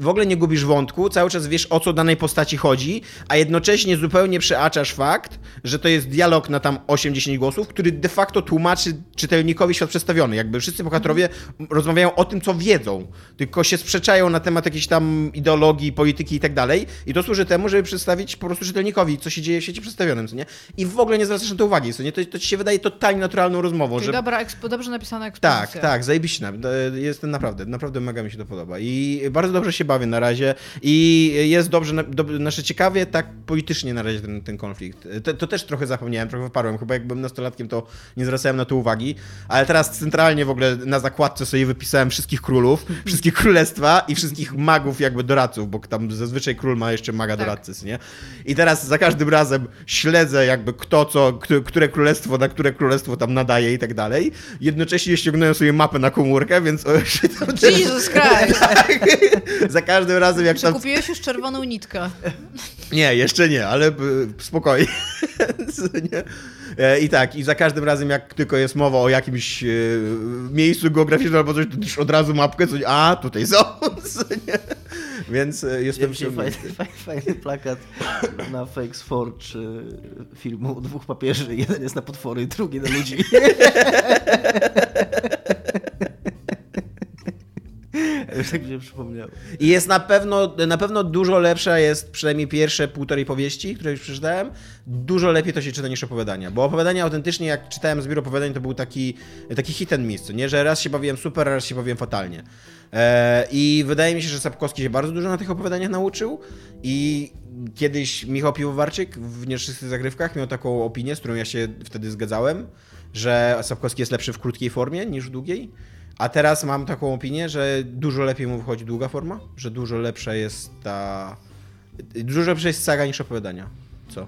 w ogóle nie gubisz wątku, cały czas wiesz, o co danej postaci chodzi, a jednocześnie zupełnie przeaczasz fakt, że to jest dialog na tam osiem dziesięć głosów, który de facto tłumaczy czytelnikowi świat przedstawiony. Jakby wszyscy bohaterowie rozmawiają o tym, co wiedzą, tylko się sprzeczają na temat jakiejś tam ideologii, polityki i tak dalej i to służy temu, żeby przedstawić po prostu czytelnikowi, co się dzieje w świecie przedstawionym, co nie? I w ogóle nie zwracasz na to uwagi, co nie? To, to ci się wydaje totalnie naturalną rozmową. Czyli że... dobra, ekspo, dobrze napisana ekspozycja. Tak, tak, zajebiście. Jestem naprawdę, naprawdę mega mi się to podoba i bardzo dobrze się bawię na razie i jest dobrze, do, znaczy ciekawie tak politycznie na razie ten, ten konflikt. To, to też trochę zapomniałem, trochę wyparłem, chyba jak byłem nastolatkiem, to nie zwracałem na to uwagi, ale teraz centralnie w ogóle na zakładce sobie wypisałem wszystkich królów, wszystkie królestwa i wszystkich magów jakby doradców, bo tam zazwyczaj król ma jeszcze maga tak. doradcy, nie? I teraz za każdym razem śledzę jakby kto co, które królestwo na które królestwo tam nadaje i tak dalej. Jednocześnie ściągnąłem sobie mapę na komórkę, więc... Jesus Christ! Tak. Za każdym razem jak Czy tam... kupiłeś już czerwoną nitkę? Nie, jeszcze nie, ale spokojnie. I tak, i za każdym razem jak tylko jest mowa o jakimś miejscu geograficznym albo coś, to już od razu mapkę, coś, a tutaj są, nie? Więc jestem... Się fajny, fajny, fajny plakat na Fakes Forge filmu o dwóch papieży. Jeden jest na potwory, drugi na ludzi. Już tak mi się przypomniało. I jest na pewno, na pewno dużo lepsza jest przynajmniej pierwsze półtorej powieści, które już przeczytałem. Dużo lepiej to się czyta niż opowiadania, bo opowiadania autentycznie, jak czytałem zbiór opowiadań, to był taki, taki hit and miss, nie? Że raz się bawiłem super, raz się bawiłem fatalnie. I wydaje mi się, że Sapkowski się bardzo dużo na tych opowiadaniach nauczył i kiedyś Michał Piwowarczyk w Nieczystych Zagrywkach miał taką opinię, z którą ja się wtedy zgadzałem, że Sapkowski jest lepszy w krótkiej formie niż w długiej. A teraz mam taką opinię, że dużo lepiej mu wychodzi długa forma, że dużo lepsza jest ta... Dużo lepsza jest saga niż opowiadania. Co?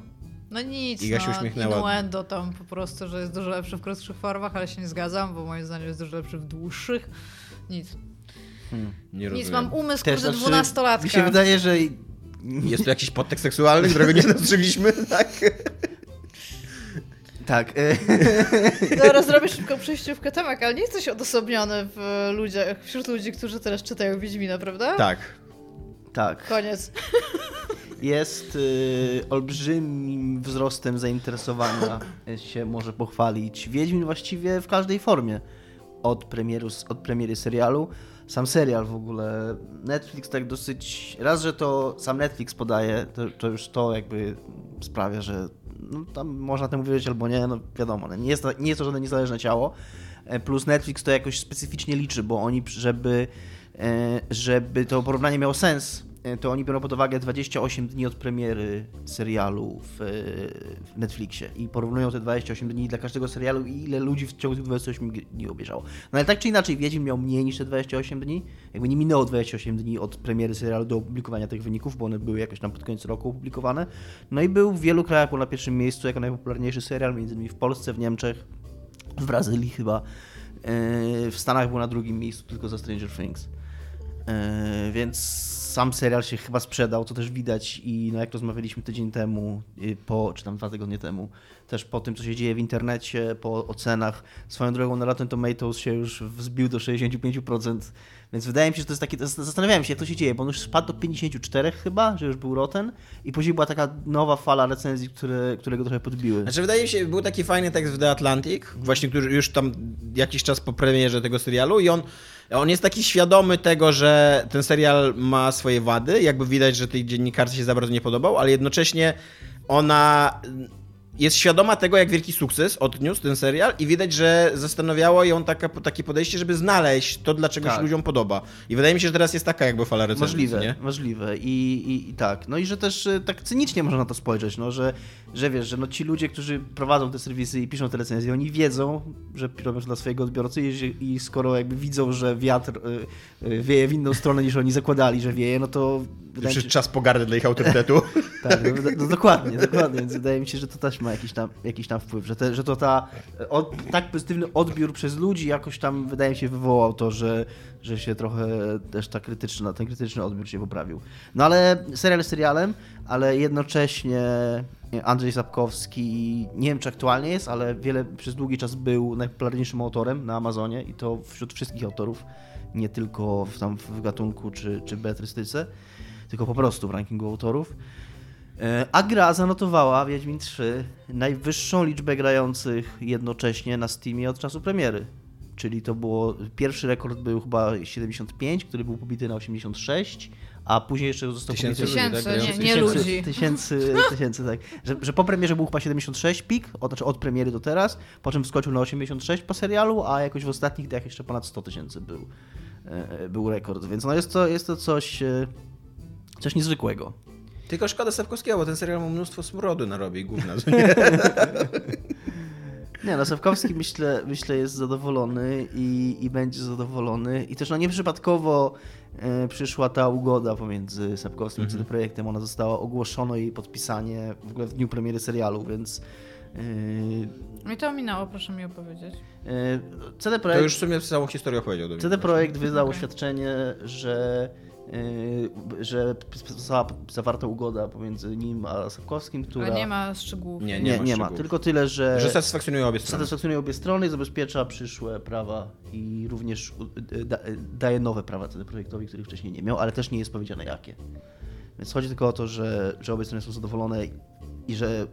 No nic, Iga się no, uśmiechnęła. Innuendo tam po prostu, że jest dużo lepszy w krótszych formach, ale się nie zgadzam, bo moim zdaniem jest dużo lepszy w dłuższych. Nic. Hmm, nie rozumiem. Nic, mam umysł kurde dwunastolatka. Mi się wydaje, że... Jest tu jakiś podtekst seksualny, którego nie dostrzegliśmy, tak? Tak. Zaraz zrobię szybką przejściówkę, Tomek, ale nie jesteś odosobniony w ludziach, wśród ludzi, którzy teraz czytają Wiedźmina, prawda? Tak. Tak. Koniec. Jest y, olbrzymim wzrostem zainteresowania, się może pochwalić. Wiedźmin właściwie w każdej formie. Od, premieru, od premiery serialu, sam serial w ogóle. Netflix tak dosyć... Raz, że to sam Netflix podaje, to, to już to jakby sprawia, że no tam można temu wierzyć albo nie, no wiadomo, nie jest to, nie jest to żadne niezależne ciało, plus Netflix to jakoś specyficznie liczy, bo oni, żeby, żeby to porównanie miało sens, to oni biorą pod uwagę dwadzieścia osiem dni od premiery serialu w, w Netflixie i porównują te dwadzieścia osiem dni dla każdego serialu i ile ludzi w ciągu tych dwudziestu ośmiu dni obejrzało. No ale tak czy inaczej Wiedźmin miał mniej niż te dwadzieścia osiem dni, jakby nie minęło dwadzieścia osiem dni od premiery serialu do opublikowania tych wyników, bo one były jakoś tam pod koniec roku opublikowane. No i był w wielu krajach na pierwszym miejscu jako najpopularniejszy serial, między innymi w Polsce, w Niemczech, w Brazylii chyba, w Stanach był na drugim miejscu tylko za Stranger Things. Yy, więc sam serial się chyba sprzedał, co też widać i no jak rozmawialiśmy tydzień temu, yy, po, czy tam dwa tygodnie temu, też po tym, co się dzieje w internecie, po ocenach, swoją drogą na Rotten Tomatoes się już wzbił do sześćdziesiąt pięć procent, więc wydaje mi się, że to jest taki, zastanawiałem się jak to się dzieje, bo on już spadł do pięćdziesiąt cztery chyba, że już był Rotten i później była taka nowa fala recenzji, które, które go trochę podbiły. Znaczy wydaje mi się, był taki fajny tekst w The Atlantic, właśnie który już tam jakiś czas po premierze tego serialu i on On jest taki świadomy tego, że ten serial ma swoje wady, jakby widać, że tej dziennikarce się za bardzo nie podobał, ale jednocześnie ona jest świadoma tego, jak wielki sukces odniósł ten serial i widać, że zastanawiało ją taka, takie podejście, żeby znaleźć to, dlaczego tak. się ludziom podoba. I wydaje mi się, że teraz jest taka jakby fala recenzji. Możliwe, nie? możliwe. I, i, i tak. No i że też tak cynicznie można na to spojrzeć, no, że, że wiesz, że no, ci ludzie, którzy prowadzą te serwisy i piszą te recenzje, oni wiedzą, że robią to dla swojego odbiorcy i, i skoro jakby widzą, że wiatr y, y, wieje w inną stronę niż oni zakładali, że wieje, no to... Wydaje... Czy czas pogardy dla ich autorytetu. Tak, no, no, dokładnie, dokładnie, więc wydaje mi się, że to też ma jakiś tam, jakiś tam wpływ, że, te, że to ta od, tak pozytywny odbiór przez ludzi jakoś tam wydaje mi się wywołał to, że, że się trochę też ta krytyczna, ten krytyczny odbiór się poprawił. No ale serial serialem, ale jednocześnie Andrzej Sapkowski, nie wiem czy aktualnie jest, ale wiele przez długi czas był najpopularniejszym autorem na Amazonie i to wśród wszystkich autorów, nie tylko w, tam w gatunku czy, czy beletrystyce, tylko po prostu w rankingu autorów. A gra zanotowała Wiedźmin trzy najwyższą liczbę grających jednocześnie na Steamie od czasu premiery. czyli to było, pierwszy rekord był chyba siedemdziesiąt pięć, który był pobity na osiemdziesiąt sześć, a później jeszcze został tysięcy pobity... Ludzi, tysięcy, tak, nie, tysięcy, nie ludzi. Tysięcy, tysięcy, tak. Że, że po premierze był chyba siedemdziesiąt sześć pik, od, znaczy od premiery do teraz, po czym wskoczył na osiemdziesiąt sześć po serialu, a jakoś w ostatnich dniach jeszcze ponad sto tysięcy był, był rekord, więc no jest to, jest to coś, coś niezwykłego. Tylko szkoda Sapkowskiego, bo ten serial ma mnóstwo smrodu narobi i gówna. Nie? Nie, no Sapkowski myślę, myślę jest zadowolony i, i będzie zadowolony. I też no nieprzypadkowo y, przyszła ta ugoda pomiędzy Sapkowskim mm-hmm. i tym projektem. Ona została ogłoszona i podpisanie w ogóle w dniu premiery serialu, więc... Yy... Mi to ominęło, proszę mi opowiedzieć. Yy, C D Projekt... To już w sumie całą historię opowiedział do mnie. C D Projekt wydał okay. oświadczenie, że... Yy, że została zawarta ugoda pomiędzy nim a Sapkowskim, która... Ale nie ma szczegółów. Nie, nie, nie, ma, nie szczegółów. ma, tylko tyle, że... Że satysfakcjonuje obie strony. Satysfakcjonuje obie strony i zabezpiecza przyszłe prawa i również da, daje nowe prawa C D Projektowi, których wcześniej nie miał, ale też nie jest powiedziane jakie. Więc chodzi tylko o to, że, że obie strony są zadowolone i że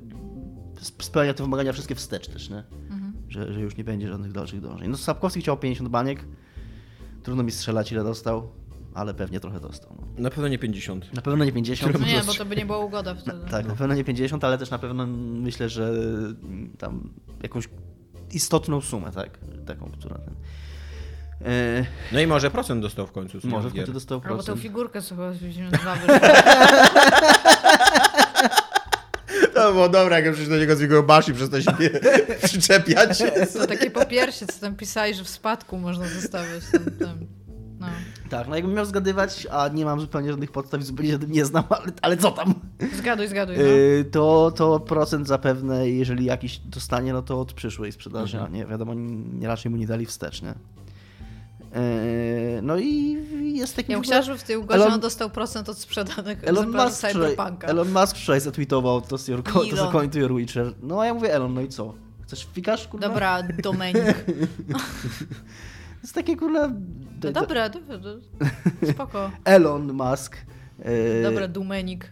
spełnia te wymagania wszystkie wstecz też, nie? Mhm. Że, że już nie będzie żadnych dalszych dążeń. No Sapkowski chciał pięćdziesiąt baniek, trudno mi strzelać ile dostał. Ale pewnie trochę dostał. Na pewno nie pięćdziesiąt. Na pewno nie pięćdziesiąt. No nie, bo to by nie była ugoda wtedy. Na, tak, no. na pewno nie pięćdziesiąt, ale też na pewno myślę, że tam jakąś istotną sumę, tak? Taką, która ten... Yy... No i może procent dostał w końcu. Może w końcu dostał procent. Albo tą figurkę sobie dwa To było dobra, jak już do niego z jego basz i przestał się przyczepiać. To takie po pierwsze, co tam pisali, że w spadku można zostawiać tam... tam. No. Tak, no jakbym miał zgadywać, a nie mam zupełnie żadnych podstaw, zupełnie nie znam, ale, ale co tam? Zgaduj, zgaduj. No. Yy, to, to procent zapewne, jeżeli jakiś dostanie, no to od przyszłej sprzedaży, mhm. a nie wiadomo, nie, raczej mu nie dali wstecz, nie? Yy, no i jest taki... Ja bym chciała, żeby w tej ugodzie Elon... on dostał procent od sprzedanych Cyberpunka. Elon Musk wczoraj zatweetował to, your, to your coin to your Witcher. No a ja mówię, Elon, no i co? Chcesz fikasz, kurwa? Dobra, Dominik. To jest takie kurwa... No dobra, dobra, spoko. Elon Musk. Yy... Dobra, Dominik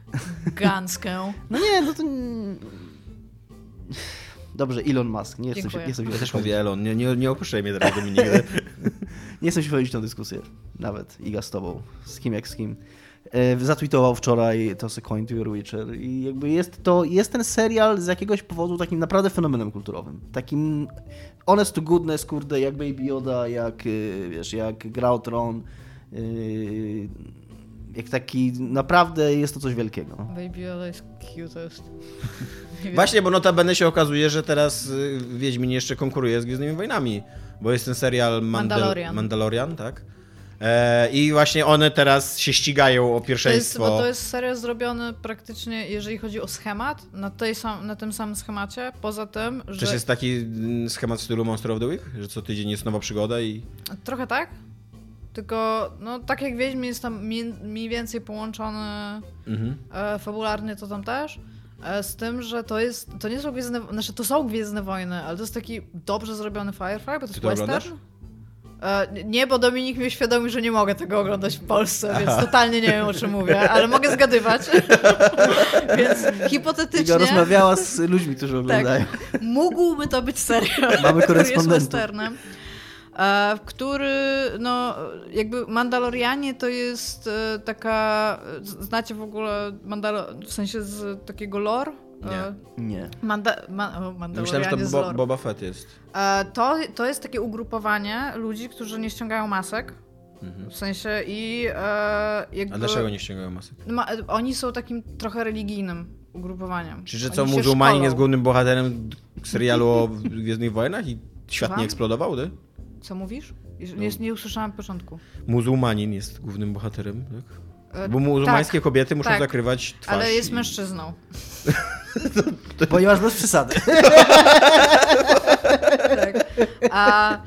Gąskę. No nie, no to... Dobrze, Elon Musk. Nie Dziękuję. Chcę się... Ja też mówię Elon, nie, nie, nie opuszczaj mnie teraz, Dominik. Nie chcę się wchodzić w tę dyskusję. Nawet Iga z tobą. Z kim jak z kim. Yy, zatweetował wczoraj to se Coin to your Witcher. I jakby jest to... Jest ten serial z jakiegoś powodu takim naprawdę fenomenem kulturowym. Takim... Honest to goodness, kurde, jak Baby Yoda, jak, wiesz, jak Gra o Tron, yy, jak taki, naprawdę jest to coś wielkiego. Baby Yoda jest cutest. Właśnie, bo notabene się okazuje, że teraz Wiedźmin jeszcze konkuruje z Gwiezdnymi Wojnami, bo jest ten serial Mandal- Mandalorian. Mandalorian, tak? I właśnie one teraz się ścigają o pierwszeństwo. To jest, bo to jest serial zrobiony praktycznie, jeżeli chodzi o schemat, na, tej sam, na tym samym schemacie, poza tym, że... Czy jest taki schemat w stylu Monster of the Week? Że co tydzień jest nowa przygoda i... Trochę tak, tylko no tak jak Wiedźmin jest tam mniej więcej połączony mhm. fabularnie, to tam też. Z tym, że to jest, to nie są Gwiezdne, znaczy to są Gwiezdne Wojny, ale to jest taki dobrze zrobiony Firefly, bo to jest western. Oglądasz? Nie, bo Dominik mi uświadomił, że nie mogę tego oglądać w Polsce, więc Aha. totalnie nie wiem, o czym mówię, ale mogę zgadywać, więc hipotetycznie... Iga rozmawiała z ludźmi, którzy oglądają. Tak, mógłby to być serial, Mamy który jest westernem, który, no, jakby Mandalorianie to jest taka... Znacie w ogóle Mandalor... w sensie z takiego lore? Nie. nie. Manda- Ma- Mandalorian Myślałem, że to Bo- Boba Fett jest. To, to jest takie ugrupowanie ludzi, którzy nie ściągają masek. Mhm. W sensie i e, jakby... A dlaczego nie ściągają masek? Ma- oni są takim trochę religijnym ugrupowaniem. Czyli że co, muzułmanin jest głównym bohaterem serialu o Gwiezdnych Wojnach i świat Słucham? nie eksplodował, ty? Co mówisz? Nie, nie usłyszałam w początku. Muzułmanin jest głównym bohaterem, tak? Bo muzułmańskie tak, kobiety muszą tak, zakrywać twarz. Ale jest i... mężczyzną. to, to... Ponieważ bez przesady. tak. A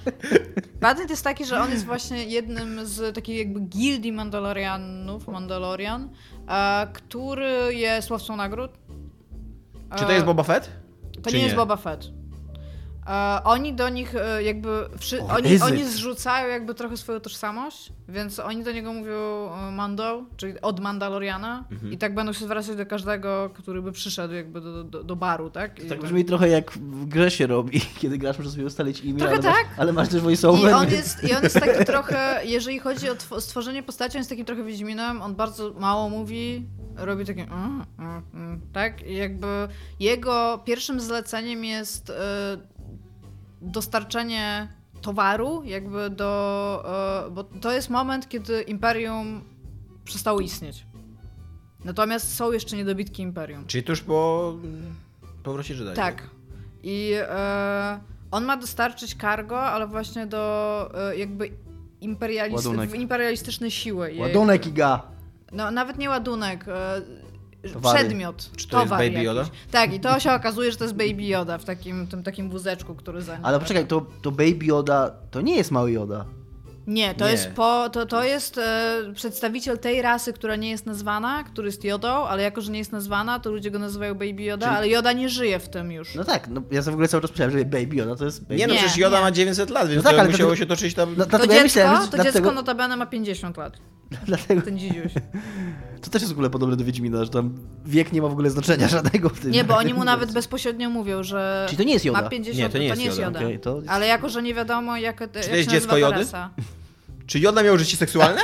patent jest taki, że on jest właśnie jednym z takich jakby gildii Mandalorianów, Mandalorian, a, który jest łowcą nagród. A, czy to jest Boba Fett? To nie, nie jest Boba Fett. E, oni do nich e, jakby... Wszy- oni, oni zrzucają jakby trochę swoją tożsamość, więc oni do niego mówią Mando, czyli od Mandaloriana, mhm. i tak będą się zwracać do każdego, który by przyszedł jakby do, do, do baru, tak? I tak jakby... brzmi trochę jak w grze się robi, kiedy grasz, możesz sobie ustalić imię, trochę ale, tak. masz, ale masz też voiceover. I on jest, i on jest taki trochę, jeżeli chodzi o tw- stworzenie postaci, on jest takim trochę Wiedźminem, on bardzo mało mówi, robi takie mm, mm, mm, tak? I jakby jego pierwszym zleceniem jest... Y- dostarczenie towaru jakby do... Bo to jest moment, kiedy Imperium przestało istnieć. Natomiast są jeszcze niedobitki Imperium. Czyli tuż po powrocie Jedi. Tak. I e, on ma dostarczyć cargo, ale właśnie do e, jakby imperialist- imperialistycznej siły. Ładunek Iga! No nawet nie ładunek. E, Towary. Przedmiot. Czy to towar jest Baby Yoda? Jakiś. Tak, i to się okazuje, że to jest Baby Yoda w takim, tym takim wózeczku, który za nim. Ale poczekaj, to, to Baby Yoda to nie jest mały Yoda. Nie, to nie. jest, po, to, to jest e, przedstawiciel tej rasy, która nie jest nazwana, który jest Jodą, ale jako, że nie jest nazwana, to ludzie go nazywają Baby Yoda, czyli... ale Joda nie żyje w tym już. No tak, no, ja sobie w ogóle cały czas myślałem, że Baby Yoda to jest Baby Yoda. Nie, no przecież Joda ma dziewięćset lat, więc no tak, to musiało to... się toczyć tam... No, to dziecko, ja myślałem, to dlatego... dziecko notabene ma pięćdziesiąt lat. Dlatego... Ten dzidziuś. To też jest w ogóle podobne do Wiedźmina, że tam wiek nie ma w ogóle znaczenia żadnego w tym. Nie, bo oni mu nawet bezpośrednio mówią, że czyli to nie jest Joda. Ma pięćdziesiąt, nie, to nie jest, to nie jest Joda. Joda. Okay, to jest... Ale jako, że nie wiadomo, jak, jak to jest się dziecko Jody? Rasa. Czy Joda miał życie seksualne?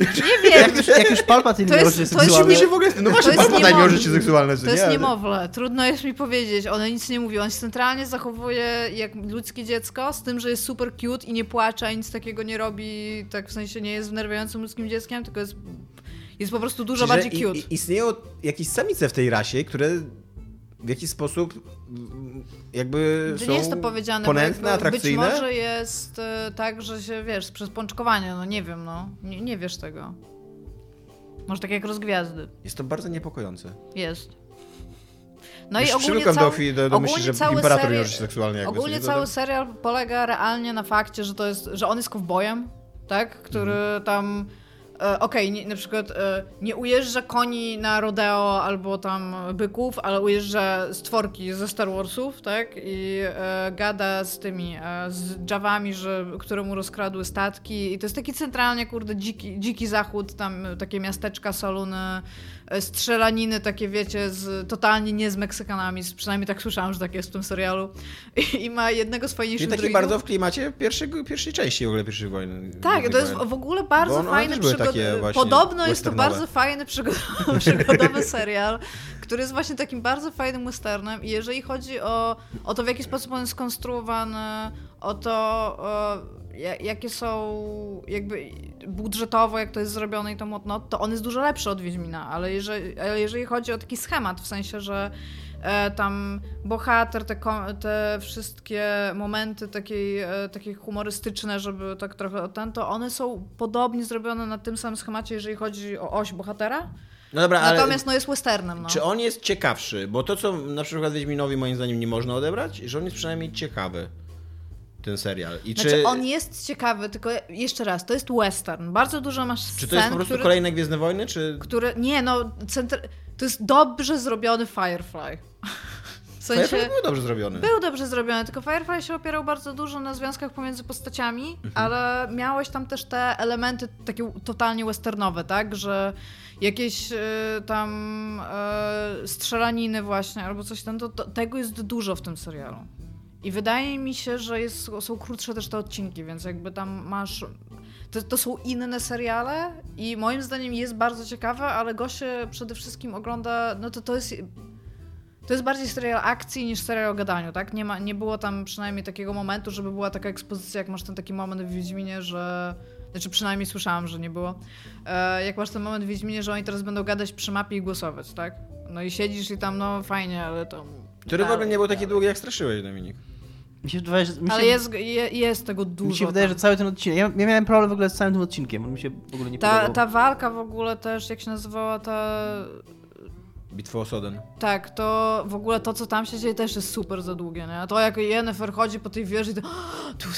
Nie wiem. Jak, jak już Palpatine miał życie seksualne. Się w ogóle... No właśnie, Palpatine miał życie seksualne. To jest niemowlę. Trudno jest mi powiedzieć. One nic nie mówią. On się centralnie zachowuje jak ludzkie dziecko, z tym, że jest super cute i nie płacze, nic takiego nie robi. Tak w sensie nie jest wnerwiającym ludzkim dzieckiem, tylko jest, jest po prostu dużo czyli bardziej cute. I, istnieją jakieś samice w tej rasie, które w jakiś sposób jakby że są nie jest to powiedziane, ponętne, jakby, atrakcyjne? Być może jest y, tak, że się, wiesz, przez pączkowanie, no nie wiem, no. Nie, nie wiesz tego. Może tak jak Rozgwiazdy. Jest to bardzo niepokojące. Jest. No już i ogólnie cał... do, do ogólnie myśli, że imperator serial... się seksualnie jakby. Ogólnie cały dodam. Serial polega realnie na fakcie, że to jest, że on jest kowbojem, tak? Który mhm. tam... Okej, okay, na przykład nie ujeżdża koni na rodeo albo tam byków, ale ujeżdża stworki ze Star Warsów, tak? I e, gada z tymi, e, z Javami, że, które mu rozkradły statki. I to jest taki centralnie, kurde, dziki, dziki zachód, tam takie miasteczka, saluny, strzelaniny takie, wiecie, z, totalnie nie z Meksykanami, z, przynajmniej tak słyszałam, że tak jest w tym serialu. I, i ma jednego z fajniejszych druidów. Czyli taki bardzo w klimacie pierwszego, pierwszej części w ogóle pierwszej wojny. Tak, to jest w ogóle bardzo fajny przykład. Podobno jest to bardzo fajny, przygodowy, przygodowy serial, który jest właśnie takim bardzo fajnym westernem i jeżeli chodzi o, o to, w jaki sposób on jest skonstruowany, o to, o, jakie są jakby budżetowo, jak to jest zrobione i to mocno, to on jest dużo lepszy od Wiedźmina, ale jeżeli, ale jeżeli chodzi o taki schemat, w sensie, że tam bohater, te, te wszystkie momenty takiej, takie humorystyczne, żeby tak trochę ten, to one są podobnie zrobione na tym samym schemacie, jeżeli chodzi o oś bohatera. No dobra, natomiast ale no jest westernem. No. Czy on jest ciekawszy? Bo to, co na przykład Wiedźminowi moim zdaniem nie można odebrać, że on jest przynajmniej ciekawy. Ten serial. I znaczy, czy... on jest ciekawy, tylko jeszcze raz, to jest western. Bardzo dużo masz scen, Czy to jest po prostu który... kolejne Gwiezdne Wojny, czy... Które... Nie, no, centr... to jest dobrze zrobiony Firefly. W sensie... Firefly był dobrze zrobiony. Był dobrze zrobiony, tylko Firefly się opierał bardzo dużo na związkach pomiędzy postaciami, mhm. ale miałeś tam też te elementy takie totalnie westernowe, tak, że jakieś y, tam y, strzelaniny właśnie, albo coś tam, to, to, tego jest dużo w tym serialu. I wydaje mi się, że jest, są krótsze też te odcinki, więc jakby tam masz... To, to są inne seriale i moim zdaniem jest bardzo ciekawe, ale go się przede wszystkim ogląda... No to, to jest... To jest bardziej serial akcji niż serial o gadaniu, tak? Nie, ma, nie było tam przynajmniej takiego momentu, żeby była taka ekspozycja, jak masz ten taki moment w Wiedźminie, że... Znaczy przynajmniej słyszałam, że nie było. Jak masz ten moment w Wiedźminie, że oni teraz będą gadać przy mapie i głosować, tak? No i siedzisz i tam, no fajnie, ale to... Który w ogóle nie był taki długi, jak straszyłeś, Dominik. Mi się wydaje, że, mi się, ale jest, je, jest tego dużo. Mi się wydaje, tam. Że cały ten odcinek... Ja, ja miałem problem w ogóle z całym tym odcinkiem. On mi się w ogóle nie ta, podobał. Ta walka w ogóle też, jak się nazywała ta... Bitwa o Sodden. Tak, to w ogóle to, co tam się dzieje, też jest super za długie, nie? A to jak Yennefer chodzi po tej wieży i to...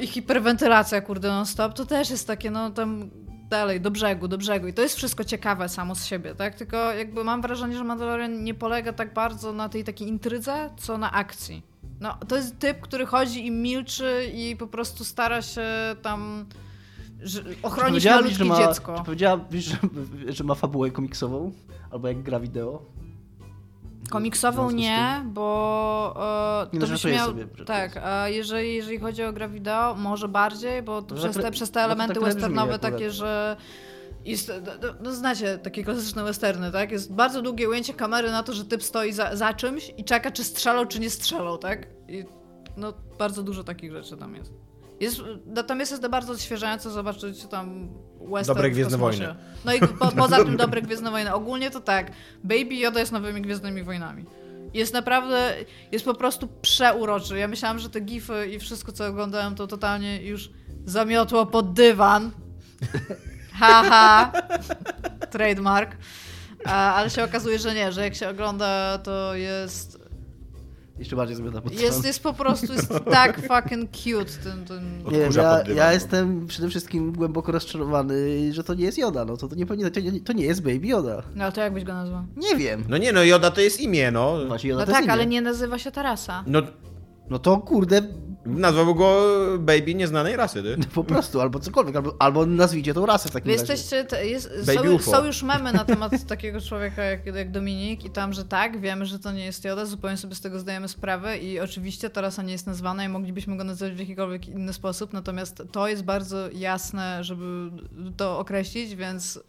I hiperwentylacja, kurde, non stop. To też jest takie, no tam... dalej, do brzegu, do brzegu. I to jest wszystko ciekawe samo z siebie, tak? Tylko jakby mam wrażenie, że Mandalorian nie polega tak bardzo na tej takiej intrydze, co na akcji. No, to jest typ, który chodzi i milczy i po prostu stara się tam ochronić malutkie dziecko. Czy powiedziałabyś, że, że ma fabułę komiksową? Albo jak gra wideo? Komiksową nie, bo e, nie to byś miał, sobie, tak, a jeżeli, jeżeli chodzi o grę wideo, może bardziej, bo to no przez, tak, te, przez te elementy no tak westernowe takie, akurat. Że jest, no, no znacie takie klasyczne westerny, tak? Jest bardzo długie ujęcie kamery na to, że typ stoi za, za czymś i czeka, czy strzelał, czy nie strzelał, tak? I no bardzo dużo takich rzeczy tam jest. Jest, natomiast jest bardzo odświeżające zobaczyć tam western. Dobre Gwiezdne Wojny. No i po, poza tym dobre Gwiezdne Wojny. Ogólnie to tak, Baby Yoda jest nowymi Gwiezdnymi Wojnami. Jest naprawdę, jest po prostu przeuroczy. Ja myślałam, że te gify i wszystko, co oglądałem, to totalnie już zamiotło pod dywan. Haha. Trademark. A, ale się okazuje, że nie, że jak się ogląda, to jest... Jeszcze bardziej zmiana pod dywan. Jest, jest po prostu jest tak fucking cute ten... ten... Nie, ja, ja jestem przede wszystkim głęboko rozczarowany, że to nie jest Yoda. No, to, to, nie, to, nie, to nie jest Baby Yoda. No to jak byś go nazwał? Nie wiem. No nie, no Yoda to jest imię, no. Właśnie, Yoda no to tak, jest imię. Ale nie nazywa się Tarasa. No, no to kurde... Nazwał go Baby nieznanej rasy, ty. No, po prostu, albo cokolwiek, albo, albo nazwijcie tą rasę w takim jesteście, razie. Jest, są, są już memy na temat takiego człowieka jak, jak Dominik i tam, że tak, wiemy, że to nie jest Yoda, zupełnie sobie z tego zdajemy sprawę i oczywiście ta rasa nie jest nazwana i moglibyśmy go nazwać w jakikolwiek inny sposób, natomiast to jest bardzo jasne, żeby to określić, więc...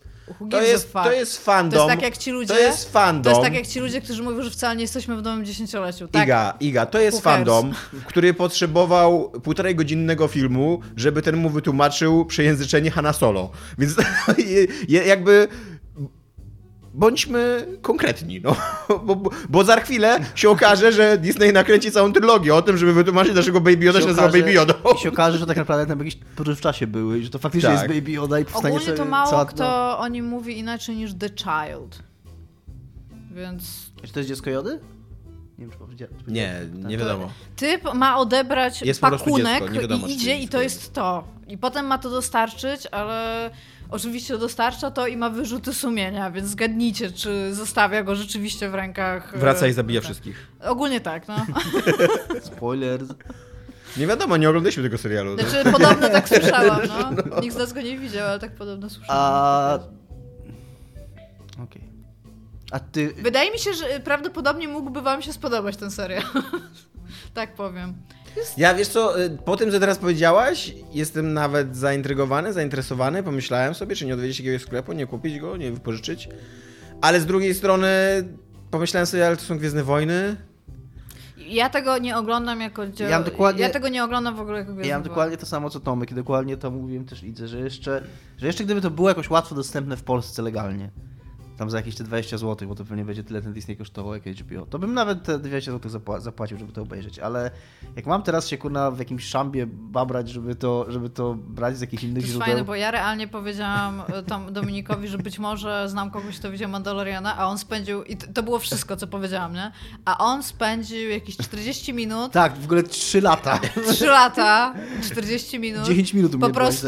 To jest, to jest fandom. To jest tak jak ci ludzie. To jest fandom. To jest tak jak ci ludzie, którzy mówią, że wcale nie jesteśmy w nowym dziesięcioleciu. Tak? Iga, Iga, to jest Puchers. Fandom, który potrzebował półtorej godzinnego filmu, żeby ten mu wytłumaczył przejęzyczenie Han Solo. Więc jakby bądźmy konkretni, no. Bo, bo, bo za chwilę się okaże, że Disney nakręci całą trylogię o tym, żeby wytłumaczyć, dlaczego Baby Yoda się, się nazywa Baby Yoda. I się okaże, że tak naprawdę tam jakieś podróż w czasie były i że to faktycznie tak. Jest Baby Yoda i powstanie ogólnie sobie... Ogólnie to mało kto dno. O nim mówi inaczej niż The Child, więc... Czy to jest dziecko Jody? Nie wiem, czy powiedziałem. Nie, nie wiadomo. Typ ma odebrać jest pakunek dziecko, wiadomo, i idzie i to jest to. I potem ma to dostarczyć, ale... Oczywiście dostarcza to i ma wyrzuty sumienia, więc zgadnijcie, czy zostawia go rzeczywiście w rękach... Wraca i zabija tak. Wszystkich. Ogólnie tak, no. Spoilers. Nie wiadomo, nie oglądaliśmy tego serialu. Znaczy, no. Podobno tak słyszałam, no. no. Nikt z nas go nie widział, ale tak podobno słyszałam. A... Okej. Okay. A ty... Wydaje mi się, że prawdopodobnie mógłby wam się spodobać ten serial. Tak powiem. Jest... Ja, wiesz co, po tym, co teraz powiedziałaś, jestem nawet zaintrygowany, zainteresowany, pomyślałem sobie, czy nie odwiedzić jakiegoś sklepu, nie kupić go, nie wypożyczyć, ale z drugiej strony pomyślałem sobie, ale to są Gwiezdne Wojny. Ja tego nie oglądam jako dzieło, ja, dokładnie... ja tego nie oglądam w ogóle jako Gwiezdne Wojny. Ja mam dokładnie to samo co Tomek i dokładnie to mówiłem też Idze, że jeszcze, że jeszcze gdyby to było jakoś łatwo dostępne w Polsce legalnie. Tam za jakieś te dwadzieścia złotych, bo to pewnie będzie tyle ten Disney kosztował jak H B O. To bym nawet te dwadzieścia złotych zapłacił, żeby to obejrzeć, ale jak mam teraz się kurna w jakimś szambie babrać, żeby to, żeby to brać z jakichś innych źródeł... To jest fajne, bo ja realnie powiedziałam tam Dominikowi, że być może znam kogoś, kto widział Mandaloriana, a on spędził... I to było wszystko, co powiedziałam, nie? A on spędził jakieś czterdzieści minut... Tak, w ogóle trzy lata. trzy lata, czterdzieści minut. dziesięć minut po prostu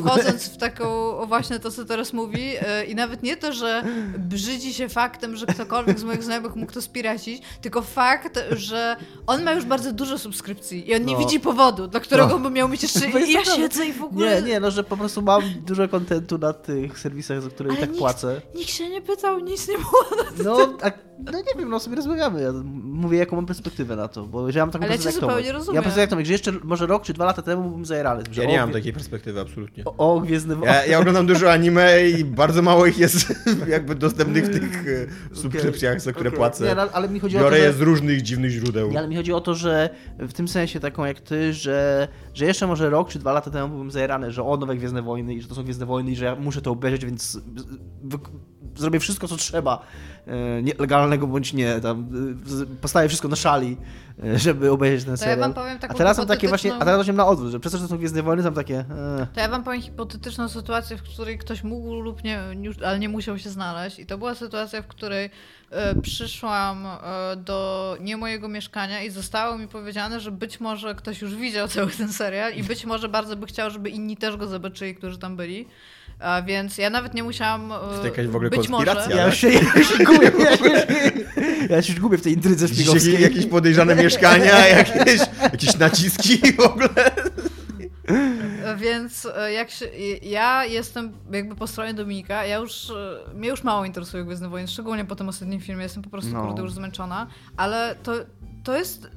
wchodząc w taką właśnie to, co teraz mówi i nawet nie to, że brzydzi się faktem, że ktokolwiek z moich znajomych mógł to spiracić, tylko fakt, że on ma już bardzo dużo subskrypcji i on nie no. widzi powodu, dla którego no. by miał mieć jeszcze... I ja siedzę i w ogóle... Nie, nie, no że po prostu mam dużo kontentu na tych serwisach, za które i tak nikt, płacę. Nikt się nie pytał, nic nie było na no, a, no nie wiem, no sobie rozmawiamy. Ja mówię, jaką mam perspektywę na to, bo ja mam taką ale perspektywę. Ale ja cię zupełnie rozumiem. Ja po prostu jak to mówię, że jeszcze może rok czy dwa lata temu byłbym zajarany. Ja nie o, mam takiej perspektywy, absolutnie. O, o Gwiezdne Wojny. Ja, ja oglądam dużo anime i bardzo mało ich jest... jakby dostępnych w tych subskrypcjach, okay. za które okay. płacę. Nie, ale mi chodzi o to, że... z różnych dziwnych źródeł. Nie, ale mi chodzi o to, że w tym sensie taką jak ty, że, że jeszcze może rok czy dwa lata temu byłem zajerany, że o, nowe Gwiezdne Wojny i że to są Gwiezdne Wojny i że ja muszę to obejrzeć, więc zrobię wszystko, co trzeba, legalnego bądź nie, tam postawię wszystko na szali, żeby obejrzeć ten serial. To ja wam powiem taką a teraz hipotetyczną... takie właśnie, a teraz mam na odwrót, że przez to, że to są Gwiezdne Wojny, tam takie... E... To ja wam powiem hipotetyczną sytuację, w której ktoś mógł lub nie, ale nie musiał się znaleźć i to była sytuacja, w której e, przyszłam e, do nie mojego mieszkania i zostało mi powiedziane, że być może ktoś już widział cały ten serial i być może bardzo by chciał, żeby inni też go zobaczyli, którzy tam byli. A więc ja nawet nie musiałam. Czy to jakaś w ogóle konspiracja? Ja, ja, się, ja, się gubię, ja, się, ja się gubię w tej intrydze szpiegowskiej. Jakieś podejrzane mieszkania, jakieś, jakieś naciski w ogóle. Więc jak się, ja jestem jakby po stronie Dominika, ja już, mnie już mało interesuje Gwiezdne Wojny, szczególnie po tym ostatnim filmie, jestem po prostu no. kurde już zmęczona, ale to, to jest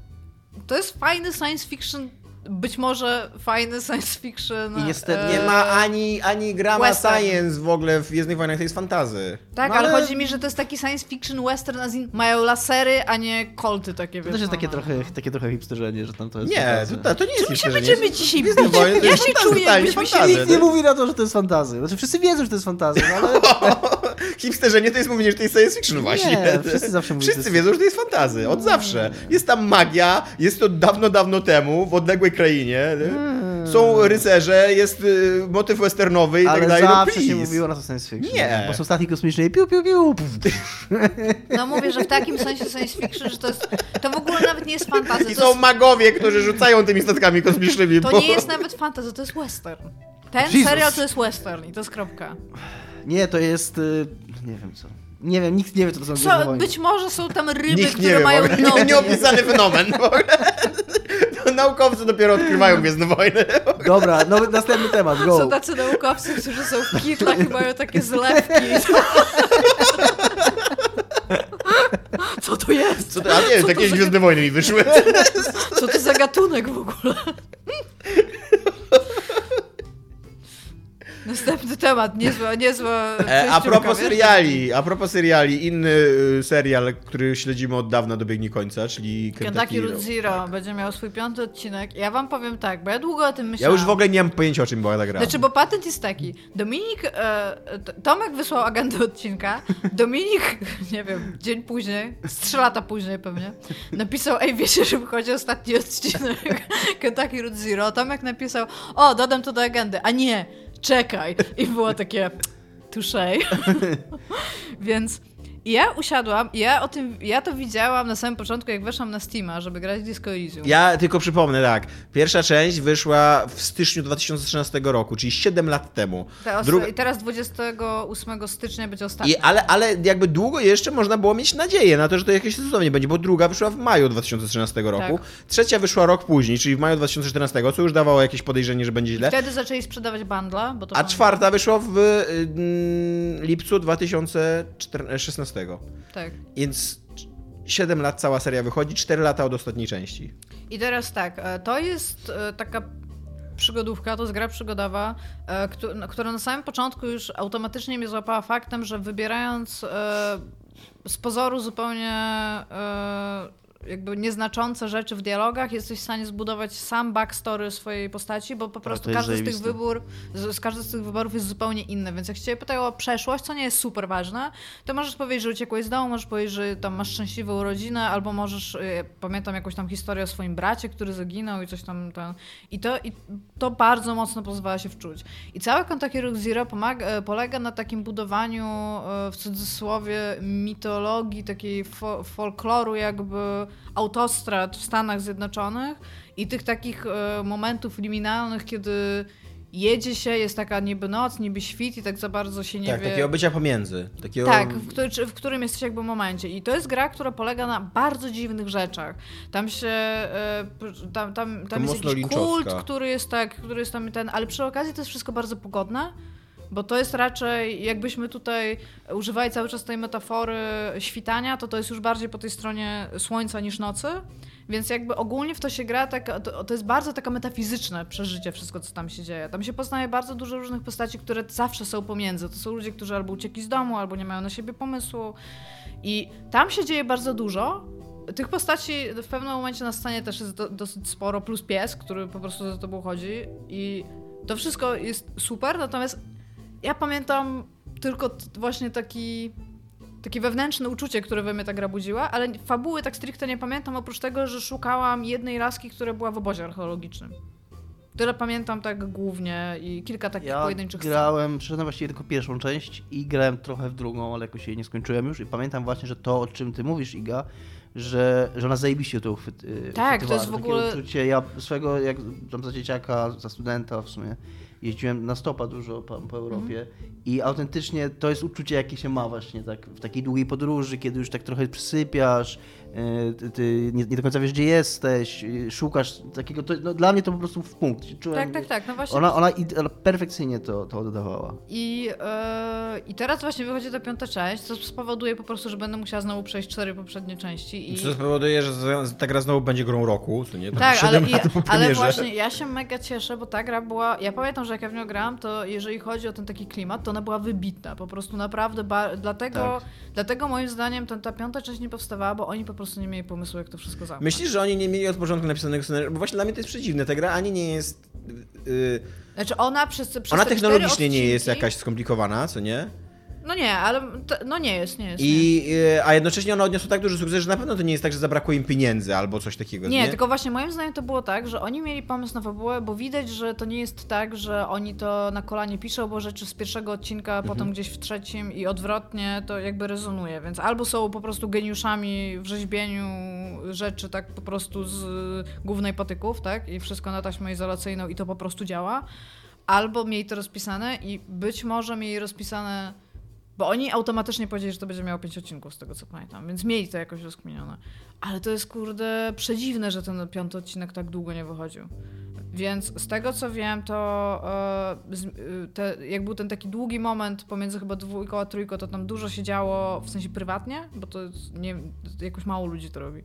to jest fajny science fiction, być może fajny science fiction. I niestety e, nie ma ani, ani grama western. Science w ogóle w Gwiezdnych Wojnach, to jest fantasy. Tak, no ale... ale chodzi mi, że to jest taki science fiction western, as in mają lasery, a nie kolty takie. To też jest no, takie, no. Trochę, takie trochę hipsterzenie, że tam to jest. Nie, to, to nie jest. Czym się będziemy dzisiaj bić? Ja się czuję, byśmy się nikt nie mówi na to, że to jest fantasy. Znaczy wszyscy wiedzą, że to jest fantasy, no ale... Hipsterzenie to jest mówienie, że to jest science fiction właśnie. Nie, wszyscy zawsze mówią. Wszyscy wiedzą, że to jest fantasy, od zawsze. Jest tam magia, jest to dawno, dawno temu, w odległej krainie. Hmm. Są rycerze, jest y, motyw westernowy i ale tak dalej. Ale zawsze no, się mówiło na to science fiction. Nie. Bo są statki kosmiczne i piu, piu, piu. No mówię, że w takim sensie science fiction, że to jest... To w ogóle nawet nie jest fantasy. I są jest... magowie, którzy rzucają tymi statkami kosmicznymi. To bo... nie jest nawet fantasy, to jest western. Ten Jesus. Serial to jest western i to jest kropka. Nie, to jest... Y, nie wiem co. Nie wiem, nikt nie wie, co to są Gwiezdne Wojny. Być może są tam ryby, nikt które nie mają nogi. Nieopisany fenomen. To naukowcy dopiero odkrywają Gwiezdne Wojny. Dobra, no, następny temat, go. Są tacy naukowcy, którzy są w kitlach i mają takie zlewki. Co to jest? Co to, a nie, jest jakieś Gwiezdne za... Wojny mi wyszły. Co to za gatunek w ogóle? Następny temat, niezła, niezła... E, a propos seriali, a propos seriali, inny serial, który śledzimy od dawna, dobiegnie końca, czyli Kentucky Route Zero. Tak. Będzie miał swój piąty odcinek. Ja wam powiem tak, bo ja długo o tym myślałam. Ja już w ogóle nie mam pojęcia, o czym była ta gra. Znaczy, bo patent jest taki. Dominik... E, Tomek wysłał agendę odcinka. Dominik, nie wiem, dzień później, z trzy lata później pewnie, napisał, ej, wiecie, że wychodzi ostatni odcinek Kentucky Route Zero. Tomek napisał, o, dodam to do agendy. A nie... czekaj. I było takie touché. Więc ja usiadłam, ja o tym, ja to widziałam na samym początku, jak weszłam na Steama, żeby grać w Disco Elysium. Ja tylko przypomnę, tak. Pierwsza część wyszła w styczniu dwa tysiące trzynastego roku, czyli siedem lat temu. Te Druga... I teraz dwudziestego ósmego stycznia będzie ostatnia. I, ale, ale jakby długo jeszcze można było mieć nadzieję na to, że to jakieś cudownie będzie, bo druga wyszła w maju dwa tysiące trzynastego roku, tak. Trzecia wyszła rok później, czyli w maju dwa tysiące czternastego, co już dawało jakieś podejrzenie, że będzie źle. I wtedy zaczęli sprzedawać bundla. Bo to A czwarta wyszła w mm, lipcu dwa tysiące szesnastego. Tak. Więc siedem lat cała seria wychodzi, cztery lata od ostatniej części. I teraz tak, to jest taka przygodówka, to jest gra przygodowa, która na samym początku już automatycznie mnie złapała faktem, że wybierając z pozoru zupełnie jakby nieznaczące rzeczy w dialogach, jesteś w stanie zbudować sam backstory swojej postaci, bo po prostu każdy z, tych wybór, z, z każdy z tych wyborów jest zupełnie inny. Więc jak cię pytają o przeszłość, co nie jest super ważne, to możesz powiedzieć, że uciekłeś z domu, możesz powiedzieć, że tam masz szczęśliwą rodzinę, albo możesz, ja pamiętam jakąś tam historię o swoim bracie, który zaginął i coś tam. tam. I, to, I to bardzo mocno pozwala się wczuć. I cały Kentucky Route Zero pomaga, polega na takim budowaniu, w cudzysłowie, mitologii, takiej fo- folkloru jakby, autostrad w Stanach Zjednoczonych i tych takich e, momentów liminalnych, kiedy jedzie się, jest taka niby noc, niby świt i tak za bardzo się nie tak, wie... Tak, takiego bycia pomiędzy. Takiego... Tak, w, który, w którym jesteś jakby momencie. I to jest gra, która polega na bardzo dziwnych rzeczach. Tam się... E, tam tam, tam jest jakiś kult, który jest tak, który jest tam ten... Ale przy okazji to jest wszystko bardzo pogodne. Bo to jest raczej, jakbyśmy tutaj używali cały czas tej metafory świtania, to to jest już bardziej po tej stronie słońca niż nocy. Więc jakby ogólnie w to się gra, tak, to, to jest bardzo taka metafizyczne przeżycie wszystko, co tam się dzieje. Tam się poznaje bardzo dużo różnych postaci, które zawsze są pomiędzy. To są ludzie, którzy albo uciekli z domu, albo nie mają na siebie pomysłu. I tam się dzieje bardzo dużo. Tych postaci w pewnym momencie na scenie też jest do, dosyć sporo, plus pies, który po prostu za tobą chodzi. I to wszystko jest super, natomiast ja pamiętam tylko t- właśnie taki, takie wewnętrzne uczucie, które we mnie ta gra budziła, ale fabuły tak stricte nie pamiętam, oprócz tego, że szukałam jednej laski, która była w obozie archeologicznym. Tyle pamiętam tak głównie i kilka takich ja pojedynczych scen. Ja grałem, przeszedłem właściwie tylko pierwszą część i grałem trochę w drugą, ale jakoś jej nie skończyłem już i pamiętam właśnie, że to, o czym ty mówisz, Iga, że, że ona zajebiście to uchwytywała. Tak, to jest w ogóle... Uczucie. Ja swego, jak tam za dzieciaka, za studenta w sumie, jeździłem na stopa dużo po, po Europie mm. i autentycznie to jest uczucie, jakie się ma właśnie tak w takiej długiej podróży, kiedy już tak trochę przysypiasz, ty, ty nie, nie do końca wiesz, gdzie jesteś, szukasz takiego... To, no, dla mnie to po prostu w punkt. Czułem, tak, tak, tak. No właśnie ona, ona, ona perfekcyjnie to, to oddawała. I, yy, I teraz właśnie wychodzi ta piąta część, co spowoduje po prostu, że będę musiała znowu przejść cztery poprzednie części. I... Co spowoduje, że ta gra znowu będzie grą roku. Co nie? Tak, ale, i, ale właśnie ja się mega cieszę, bo ta gra była... Ja pamiętam, że jak ja w nią grałam, to jeżeli chodzi o ten taki klimat, to ona była wybitna. Po prostu naprawdę... Ba... Dlatego, tak. dlatego moim zdaniem ten, ta piąta część nie powstawała, bo oni po prostu nie mieli pomysłu, jak to wszystko zamknąć. Myślisz, że oni nie mieli od początku napisanego scenariusza? Bo właśnie dla mnie to jest przeciwne. Ta gra ani nie jest... Yy... Znaczy ona przez, przez Ona technologicznie odcinki... nie jest jakaś skomplikowana, co nie? No nie, ale to, no nie jest, nie jest. I, nie. A jednocześnie ona odniosła tak duży sukces, że na pewno to nie jest tak, że zabrakło im pieniędzy albo coś takiego. Nie, nie? Tylko właśnie moim zdaniem to było tak, że oni mieli pomysł na fabułę, bo widać, że to nie jest tak, że oni to na kolanie piszą, bo rzeczy z pierwszego odcinka, mhm. potem gdzieś w trzecim i odwrotnie to jakby rezonuje, więc albo są po prostu geniuszami w rzeźbieniu rzeczy tak po prostu z głównej patyków, tak? I wszystko na taśmę izolacyjną i to po prostu działa. Albo mieli to rozpisane i być może mieli rozpisane... Bo oni automatycznie powiedzieli, że to będzie miało pięć odcinków, z tego co pamiętam, więc mieli to jakoś rozkminione. Ale to jest, kurde, przedziwne, że ten piąty odcinek tak długo nie wychodził. Więc z tego co wiem, to yy, te, jak był ten taki długi moment pomiędzy chyba dwójką a trójką, to tam dużo się działo, w sensie prywatnie, bo to nie, jakoś mało ludzi to robi.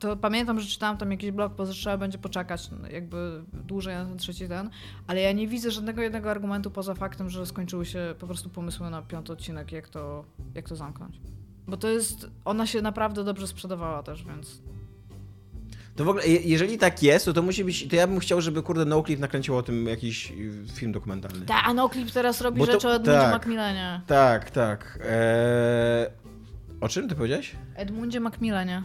To pamiętam, że czytałam tam jakiś blog, bo trzeba będzie poczekać jakby dłużej na ten trzeci ten, ale ja nie widzę żadnego jednego argumentu poza faktem, że skończyły się po prostu pomysły na piąty odcinek, jak to, jak to zamknąć. Bo to jest, ona się naprawdę dobrze sprzedawała też, więc... To w ogóle, jeżeli tak jest, to, to musi być, to ja bym chciał, żeby kurde Noclip nakręcił o tym jakiś film dokumentalny. Tak, a Noclip teraz robi to, rzeczy o Edmundzie tak, McMillenie. Tak, tak. Eee, o czym ty powiedziałeś? Edmundzie McMillenie.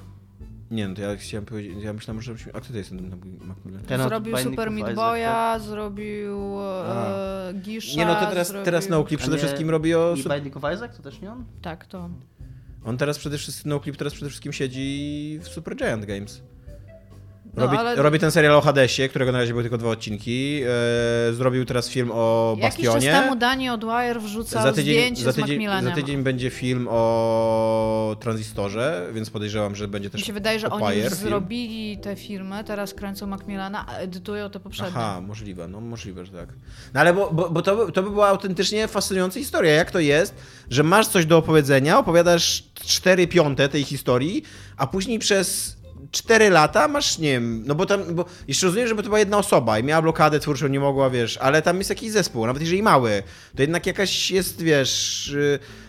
Nie, no to ja chciałem powiedzieć, ja myślałem, że... A kto to jest ten McMillen? Zrobił Super Meat Boya, zrobił e, Gisza... Nie, no to teraz, zrobił... teraz Noclip przede wszystkim robi o... I Binding of Isaac? To też nie on? Tak, to on. On teraz przede wszystkim, Noclip teraz przede wszystkim siedzi w Super Giant Games. Robi, no, ale... robi ten serial o Hadesie, którego na razie były tylko dwa odcinki. Eee, zrobił teraz film o Bastionie. Jakiś czas temu Daniel O'Dwyer wrzucał zdjęcie za tydzień, z McMillenem. Za tydzień będzie film o Tranzystorze, więc podejrzewam, że będzie też. Mi się wydaje, że oni już zrobili te filmy, teraz kręcą Macmillana, a edytują te poprzednie. Aha, możliwe, no możliwe, że tak. No ale bo, bo, bo to, by, to by była autentycznie fascynująca historia. Jak to jest, że masz coś do opowiedzenia, opowiadasz cztery piąte tej historii, a później przez... Cztery lata masz, nie wiem, no bo tam, bo jeszcze rozumiem, żeby to była jedna osoba i miała blokadę twórczą, nie mogła, wiesz, ale tam jest jakiś zespół, nawet jeżeli mały, to jednak jakaś jest, wiesz,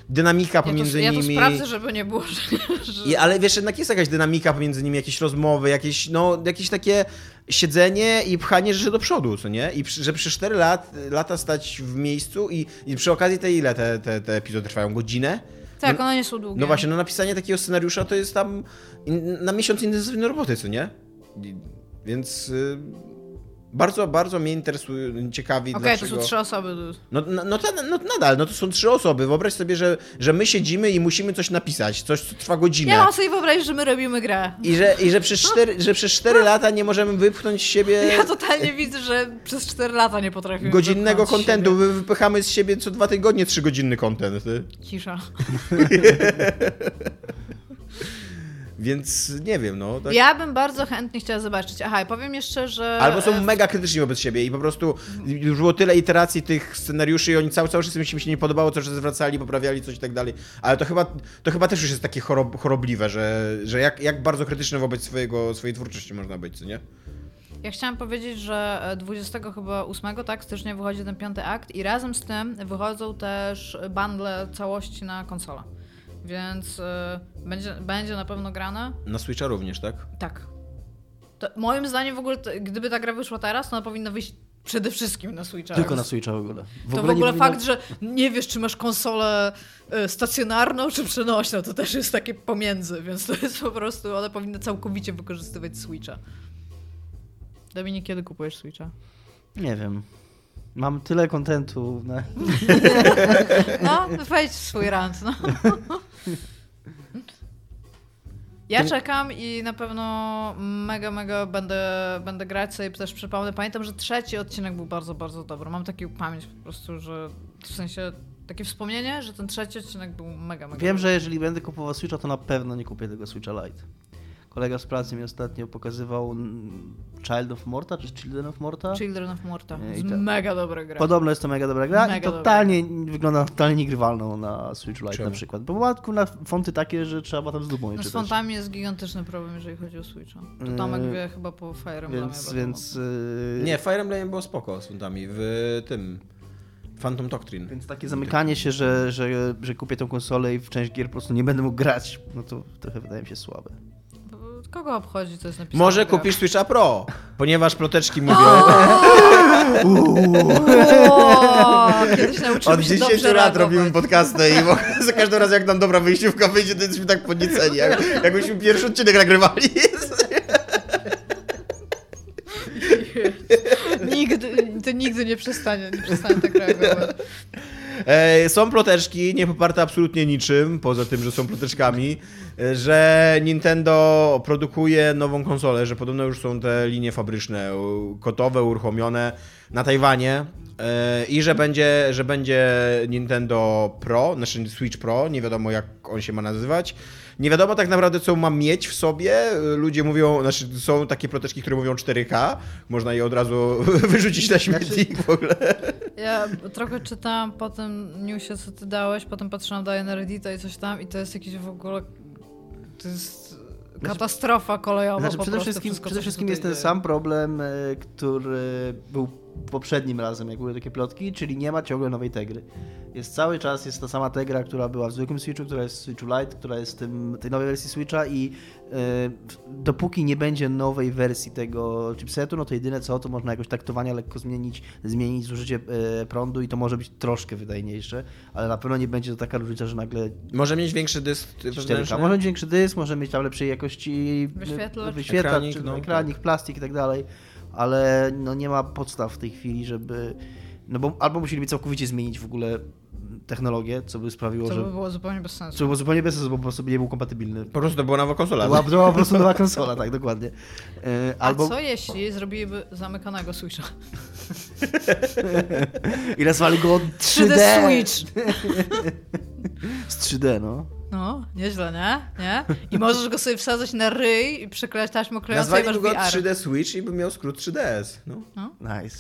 dynamika pomiędzy ja to, nimi. Ja to sprawdzę, żeby nie było, że... że... I, ale wiesz, jednak jest jakaś dynamika pomiędzy nimi, jakieś rozmowy, jakieś, no, jakieś takie siedzenie i pchanie rzeczy do przodu, co nie? I przy, że przez cztery lat, lata stać w miejscu i, i przy okazji te ile te, te, te epizody trwają? Godzinę? Tak, no, one nie są długie. No właśnie, no napisanie takiego scenariusza to jest tam na miesiąc intensywnej roboty, co nie? Więc y, bardzo, bardzo mnie interesuje, ciekawi okay, dlaczego... Okej, to są trzy osoby. No, no, no, no nadal, no to są trzy osoby. Wyobraź sobie, że, że my siedzimy i musimy coś napisać, coś, co trwa godzinę. Ja mam sobie wyobrazić, że my robimy grę. I że, i że przez cztery, że przez cztery lata nie możemy wypchnąć z siebie... Ja totalnie widzę, że przez cztery lata nie potrafimy godzinnego kontentu. My wypychamy z siebie co dwa tygodnie trzygodzinny kontent. Cisza. Więc nie wiem, no. Tak. Ja bym bardzo chętnie chciała zobaczyć. Aha, i powiem jeszcze, że... Albo są mega krytyczni wobec siebie i po prostu już było tyle iteracji tych scenariuszy i oni cały czas im się nie podobało, coś zwracali, poprawiali coś i tak dalej. Ale to chyba, to chyba też już jest takie chorob, chorobliwe, że, że jak, jak bardzo krytyczne wobec swojego, swojej twórczości można być, co nie? Ja chciałam powiedzieć, że dwudziestego ósmego, tak, stycznia wychodzi ten piąty akt i razem z tym wychodzą też bundle całości na konsolę. Więc y, będzie, będzie na pewno grana. Na Switcha również, tak? Tak. To moim zdaniem w ogóle, to, gdyby ta gra wyszła teraz, to ona powinna wyjść przede wszystkim na Switcha. Tylko na Switcha w ogóle. W to ogóle w ogóle powinno... fakt, że nie wiesz, czy masz konsolę y, stacjonarną, czy przenośną, to też jest takie pomiędzy, więc to jest po prostu, ona powinna całkowicie wykorzystywać Switcha. Dominik, kiedy kupujesz Switcha? Nie wiem. Mam tyle kontentu. No, no wejdź w swój rant, no. Ja czekam i na pewno mega, mega będę, będę grać sobie też przypomnę. Pamiętam, że trzeci odcinek był bardzo, bardzo dobry. Mam taki pamięć po prostu, że w sensie takie wspomnienie, że ten trzeci odcinek był mega, mega Wiem, dobry. Że jeżeli będę kupował Switcha, to na pewno nie kupię tego Switcha Lite. Kolega z pracy mi ostatnio pokazywał Child of Morta, czy Children of Morta? Children of Morta. To jest mega dobra gra. Podobno jest to mega dobra gra mega i totalnie dobra. Wygląda totalnie niegrywalną na Switch Lite na przykład. Bo ma na fonty takie, że trzeba tam z dupą je czytać. Z fontami jest gigantyczny problem, jeżeli chodzi o Switcha. To Tomek yy, wie chyba po Fire Emblemie. Więc, więc, yy... Nie, Fire Emblem było spoko z fontami w tym... Phantom Doctrine. Więc takie zamykanie się, że, że, że kupię tą konsolę i w część gier po prostu nie będę mógł grać, no to trochę wydaje mi się słabe. Kogo obchodzi, to jest napisane? Może gra. Kupisz Switcha Pro, ponieważ ploteczki mówią. Kiedyś nauczyłem się dobrze Od dziesięciu lat robimy podcasty i bo, za każdym razem jak nam dobra wyjściówka wyjdzie, to jesteśmy tak podnieceni, jak, jakbyśmy pierwszy odcinek nagrywali. Nigdy, to nigdy nie przestanie, nie przestanie tak reagować. Są ploteczki, nie poparte absolutnie niczym, poza tym, że są ploteczkami, że Nintendo produkuje nową konsolę, że podobno już są te linie fabryczne, gotowe, uruchomione na Tajwanie i że będzie, że będzie Nintendo Pro, znaczy Switch Pro, nie wiadomo jak on się ma nazywać. Nie wiadomo tak naprawdę, co ma mieć w sobie. Ludzie mówią, znaczy są takie ploteczki, które mówią cztery K. Można je od razu wyrzucić na śmietnik w ogóle. Ja trochę czytałam po tym newsie, co ty dałeś, potem patrzyłam dalej na Reddita i coś tam i to jest jakieś w ogóle... To jest katastrofa kolejowa. Znaczy, po przede wszystkim, wszystko, przede wszystkim jest ten dzieje. sam problem, który był poprzednim razem, jak były takie plotki, czyli nie ma ciągle nowej tegry. Jest cały czas, jest ta sama tegra, która była w zwykłym Switchu, która jest w Switchu Lite, która jest w tym, tej nowej wersji Switcha i e, dopóki nie będzie nowej wersji tego chipsetu, no to jedyne co, to można jakoś taktowania lekko zmienić, zmienić zużycie e, prądu i to może być troszkę wydajniejsze, ale na pewno nie będzie to taka różnica, że nagle... Może mieć większy dysk. Może mieć większy dysk, może mieć tam lepszej jakości wyświetlacz, ekranik, czy, no, ekranik tak. plastik i tak dalej. Ale no nie ma podstaw w tej chwili, żeby... No bo albo musieliby całkowicie zmienić w ogóle technologię, co by sprawiło, co że... Co by było zupełnie bez sensu. Co by było zupełnie bez sensu, bo po prostu nie był kompatybilny. Po prostu to była nowa konsola. To była, to była po prostu nowa konsola, tak, dokładnie. Albo... A co jeśli zrobiliby zamykanego Switcha? I nazwali go trzy D! trzy D Switch! Z trzy D, no. No, nieźle, nie? nie? I możesz go sobie wsadzać na ryj i przyklejać taśmą klejącą i masz V R. Nazwali go trzy D Switch i bym miał skrót trzy D S. No. No. Nice.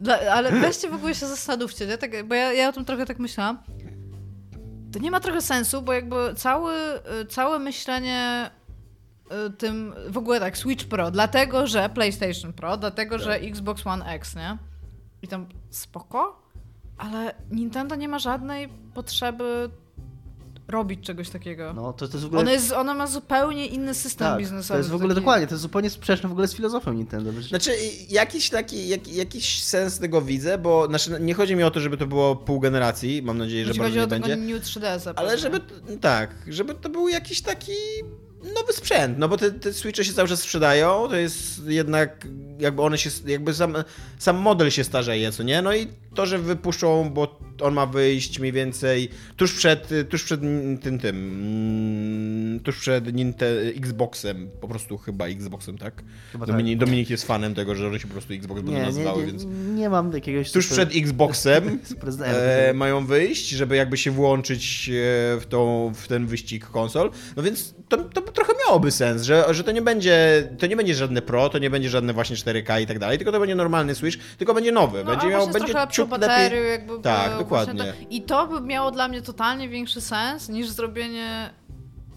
Dla, ale weźcie w ogóle się zastanówcie, nie? Tak, bo ja, ja o tym trochę tak myślałam. To nie ma trochę sensu, bo jakby cały, całe myślenie... tym w ogóle tak, Switch Pro, dlatego, że PlayStation Pro, dlatego, że Xbox One X, nie? I tam spoko? Ale Nintendo nie ma żadnej potrzeby robić czegoś takiego. No, to, to jest w ogóle... ona, jest, ona ma zupełnie inny system tak, biznesowy. To jest w ogóle taki... dokładnie, to jest zupełnie sprzeczne w ogóle z filozofią Nintendo. Znaczy jakiś taki, jak, jakiś sens tego widzę, bo znaczy, nie chodzi mi o to, żeby to było pół generacji, mam nadzieję, że bardzo nie będzie. Chodzi o tego New trzy D S. Ale żeby, tak, żeby to był jakiś taki... nowy sprzęt, no bo te, te Switche się cały czas sprzedają, to jest jednak jakby one się, jakby sam, sam model się starzeje, co nie? No i to, że wypuszczą, bo on ma wyjść mniej więcej tuż przed, tuż przed tym, tym, tuż przed Xboxem, po prostu chyba Xboxem, tak? Chyba Dominik, tak. Dominik jest fanem tego, że one się po prostu Xbox będą nazywały, nie, więc... Nie, nie mam jakiegoś... Tuż super... przed Xboxem e, mają wyjść, żeby jakby się włączyć w, tą, w ten wyścig konsol, no więc to, to trochę miałoby sens, że, że to nie będzie to nie będzie żadne Pro, to nie będzie żadne właśnie cztery K i tak dalej, tylko to będzie normalny Switch, tylko będzie nowy, no, będzie miał będzie ciut baterii, jakby tak, był, dokładnie. To. I to by miało dla mnie totalnie większy sens niż zrobienie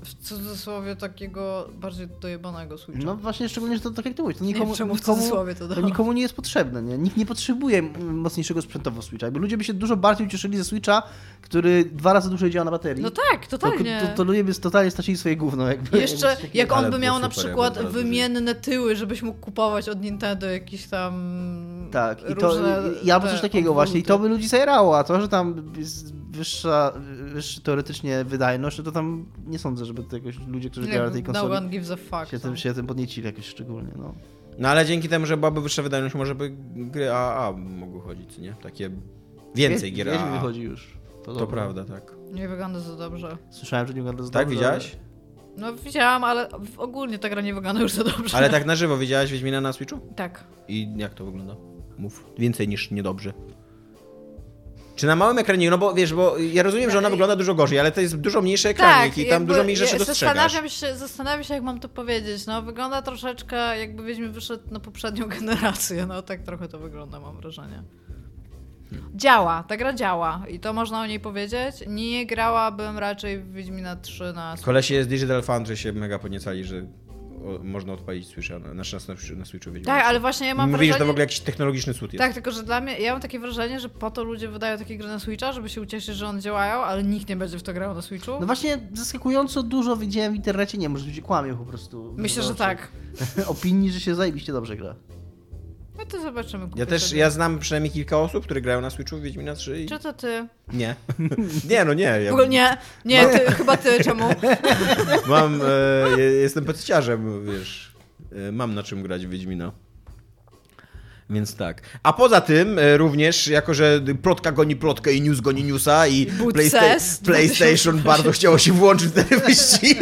w cudzysłowie takiego bardziej dojebanego Switcha. No właśnie, szczególnie, że to tak jak ty mówisz, to nikomu, nie, nikomu, to to nikomu nie jest potrzebne, nie? Nikt nie potrzebuje mocniejszego sprzętowo Switcha. Jakby ludzie by się dużo bardziej ucieszyli ze Switcha, który dwa razy dłużej działa na baterii. No tak, totalnie. To, to, to ludzie by totalnie stracili swoje gówno. Jakby, Jeszcze jakby jak, jak on by miał na przykład ja wymienne tyły, żebyś mógł kupować od Nintendo jakieś tam tak, i to ja bym coś takiego właśnie i to by ludzi zajerało, a to, że tam jest wyższa, wyższa teoretycznie wydajność, to tam nie sądzę, żeby to jakoś ludzie, którzy grają na tej konsoli, no one gives a fuck, się, tym, się tym podniecili jakoś szczególnie. No. No ale dzięki temu, że byłaby wyższa wydajność, może by gry A A mogły chodzić, nie? Takie więcej Wie, gier A A. Wiedźmin wychodzi już. To, to prawda, tak. Nie wygląda za dobrze. Słyszałem, że nie wygląda za tak, dobrze. Tak, widziałaś? No widziałam, ale ogólnie ta gra nie wygląda już za dobrze. Ale tak na żywo widziałaś Wiedźmina na Switchu? Tak. I jak to wygląda? Mów. Więcej niż niedobrze. Czy na małym ekranie, no bo wiesz, bo ja rozumiem, że ona wygląda dużo gorzej, ale to jest dużo mniejszy ekranik tak, i tam dużo mniej rzeczy dostrzegasz. Zastanawiam się, zastanawiam się, jak mam to powiedzieć. No wygląda troszeczkę, jakby Wiedźmin wyszedł na poprzednią generację. No tak trochę to wygląda, mam wrażenie. Hmm. Działa, ta gra działa i to można o niej powiedzieć. Nie grałabym raczej w Wiedźmina trzy na... Kolesie z Digital Foundry się mega podniecali, że... O, można odpalić Switcha, na, na, na Switchu Wiedźmina. Tak, ale właśnie ja mam Mówili, wrażenie... że to w ogóle jakiś technologiczny cud jest. Tak, tylko że dla mnie, ja mam takie wrażenie, że po to ludzie wydają takie gry na Switcha, żeby się ucieszyć, że one działają, ale nikt nie będzie w to grał na Switchu. No właśnie zaskakująco dużo widziałem w internecie, nie może ludzie kłamią po prostu. Myślę, że tak. Opinii, że się zajebiście dobrze gra. No to zobaczymy. Ja też, sobie. ja znam przynajmniej kilka osób, które grają na Switchu w Wiedźmina trzy i... Czy to ty? Nie. nie, no nie. Ja... W ogóle nie, nie, mam... ty, chyba ty, czemu? mam, e, jestem petyciarzem, wiesz, e, mam na czym grać w Wiedźmina. Więc tak. A poza tym e, również, jako że plotka goni plotkę i news goni newsa i Playsta- PlayStation bardzo chciało się włączyć w ten wyścig,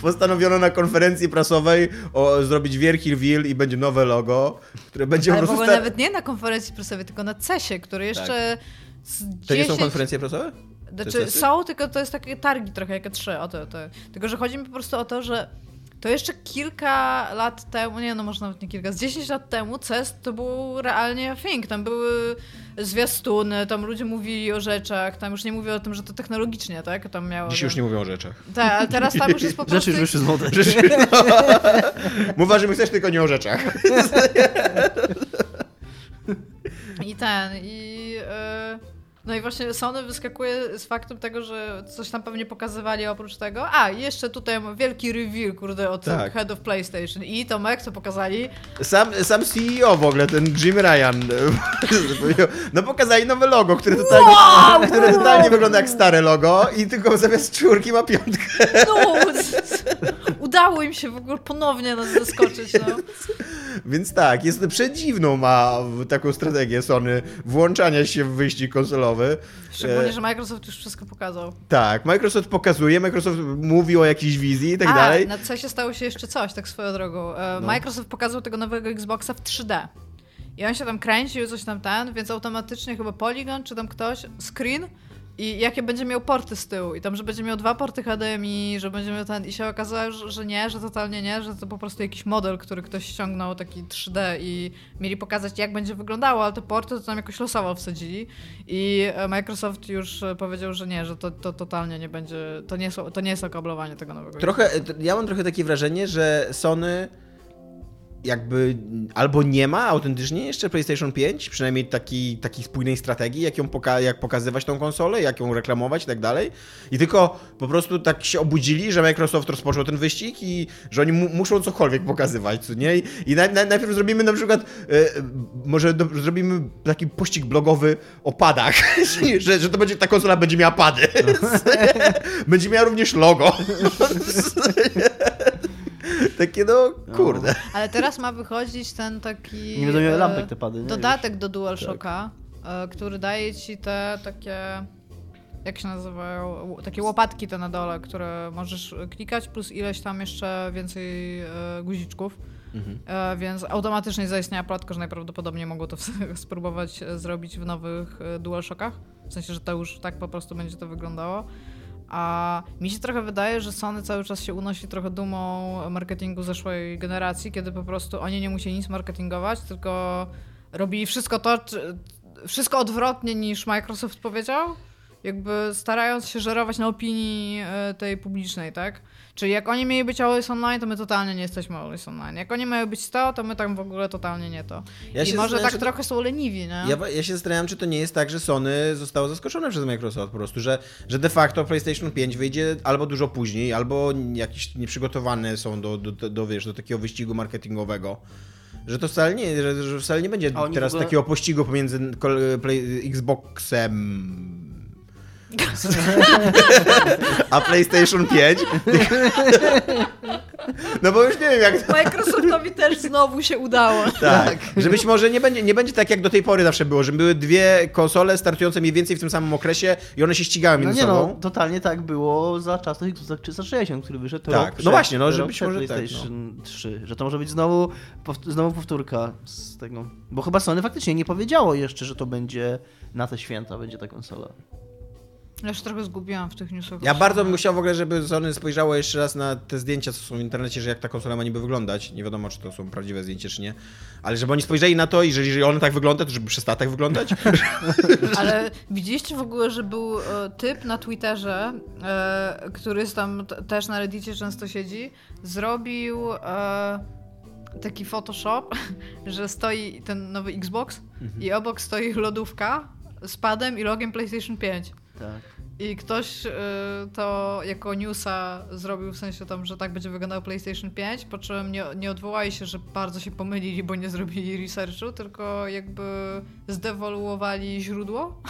postanowiono na konferencji prasowej o, zrobić wielki reveal i będzie nowe logo, które będzie... Ale w ogóle sta- nawet nie na konferencji prasowej, tylko na cesie, który jeszcze... Tak. To nie są konferencje prasowe? Znaczy są, tylko to jest takie targi trochę, jak trzy. O to, to. Tylko, że chodzi mi po prostu o to, że to jeszcze kilka lat temu, nie no może nawet nie kilka, z dziesięć lat temu C E S to był realnie thing, tam były zwiastuny, tam ludzie mówili o rzeczach, tam już nie mówię o tym, że to technologicznie, tak? Tam miało, Dziś tam... już nie mówią o rzeczach. Tak, ale teraz tam już jest po prostu... Rzeczy już jest wodę. No. Mów, że my chcesz tylko nie o rzeczach. I ten, i... Yy... No i właśnie Sony wyskakuje z faktem tego, że coś tam pewnie pokazywali oprócz tego. A, jeszcze tutaj wielki reveal, kurde, od tak. Head of PlayStation. I Tomek, co pokazali? Sam, sam C E O w ogóle, ten Jim Ryan. No pokazali nowe logo, które totalnie, wow! które totalnie wygląda jak stare logo i tylko zamiast czwórki ma piątkę. No, udało im się w ogóle ponownie nas zaskoczyć. No. Więc tak, jest przedziwną ma taką strategię Sony włączania się w wyścig konsolowy. Szczególnie, że Microsoft już wszystko pokazał. Tak, Microsoft pokazuje, Microsoft mówi o jakiejś wizji i tak A, dalej. Na C E S-ie stało się jeszcze coś, tak swoją drogą. No. Microsoft pokazał tego nowego Xboxa w trzy D. I on się tam kręcił, coś tam ten, więc automatycznie chyba Polygon, czy tam ktoś, screen i jakie będzie miał porty z tyłu. I tam, że będzie miał dwa porty H D M I, że będzie miał ten... I się okazało, że nie, że totalnie nie, że to po prostu jakiś model, który ktoś ściągnął, taki trzy D i mieli pokazać, jak będzie wyglądało, ale te porty to tam jakoś losowo wsadzili. I Microsoft już powiedział, że nie, że to, to totalnie nie będzie... To nie, są, to nie jest okablowanie tego nowego. Trochę, ja mam trochę takie wrażenie, że Sony... jakby albo nie ma autentycznie jeszcze PlayStation pięć, przynajmniej takiej taki spójnej strategii, jak ją poka- jak pokazywać tą konsolę, jak ją reklamować i tak dalej. I tylko po prostu tak się obudzili, że Microsoft rozpoczął ten wyścig i że oni mu- muszą cokolwiek pokazywać, co nie? I, i na- na- najpierw zrobimy na przykład, e, może do- zrobimy taki pościg blogowy o padach, że, że to będzie, ta konsola będzie miała pady. Będzie miała również logo. Takie no, kurde. Ale teraz ma wychodzić ten taki... Nie będą miały lampek te pady, nie? Dodatek do DualShocka, tak. Który daje ci te takie... Jak się nazywają? Takie łopatki te na dole, które możesz klikać, plus ileś tam jeszcze więcej guziczków. Mhm. Więc automatycznie zaistniała plotka, że najprawdopodobniej mogą to spróbować zrobić w nowych DualShockach. W sensie, że to już tak po prostu będzie to wyglądało. A mi się trochę wydaje, że Sony cały czas się unosi trochę dumą marketingu zeszłej generacji, kiedy po prostu oni nie musieli nic marketingować, tylko robili wszystko to, wszystko odwrotnie niż Microsoft powiedział, jakby starając się żerować na opinii tej publicznej, tak? Czyli jak oni mieli być always online, to my totalnie nie jesteśmy always online. Jak oni mają być to, to my tam w ogóle totalnie nie to. Ja I może tak trochę są leniwi, nie? Ja, ja się zastanawiam, czy to nie jest tak, że Sony zostało zaskoczone przez Microsoft po prostu, że, że de facto PlayStation pięć wyjdzie albo dużo później, albo jakieś nieprzygotowane są do, do, do, do, wiesz, do takiego wyścigu marketingowego. Że to wcale nie, że, że wcale nie będzie teraz ogóle... takiego pościgu pomiędzy Xboxem... A PlayStation pięć? No bo już nie wiem jak to... Microsoftowi też znowu się udało. Tak, że być może nie będzie, nie będzie tak jak do tej pory zawsze było, że były dwie konsole startujące mniej więcej w tym samym okresie i one się ścigały między no nie sobą. No, totalnie tak było za czasów Xboxa trzysta sześćdziesiąt, który wyszedł tak. rok przed, no właśnie, no, że być może PlayStation tak, no. trzy, że to może być znowu, powt- znowu powtórka z tego. Bo chyba Sony faktycznie nie powiedziało jeszcze, że to będzie na te święta będzie ta konsola. Ja się trochę zgubiłam w tych newsach. Ja bardzo bym chciał w ogóle, żeby Sony spojrzało jeszcze raz na te zdjęcia, co są w internecie, że jak ta konsola ma niby wyglądać. Nie wiadomo, czy to są prawdziwe zdjęcia, czy nie. Ale żeby oni spojrzeli na to i że jeżeli ona tak wygląda, to żeby przestała tak wyglądać. Ale widzieliście w ogóle, że był typ na Twitterze, który jest tam też na Reddicie często siedzi, zrobił taki Photoshop, że stoi ten nowy Xbox mhm. i obok stoi lodówka z padem i logiem PlayStation pięć. Tak. I ktoś y, to jako newsa zrobił w sensie tam, że tak będzie wyglądał PlayStation pięć, po czym nie, nie odwołali się, że bardzo się pomylili, bo nie zrobili researchu, tylko jakby zdewoluowali źródło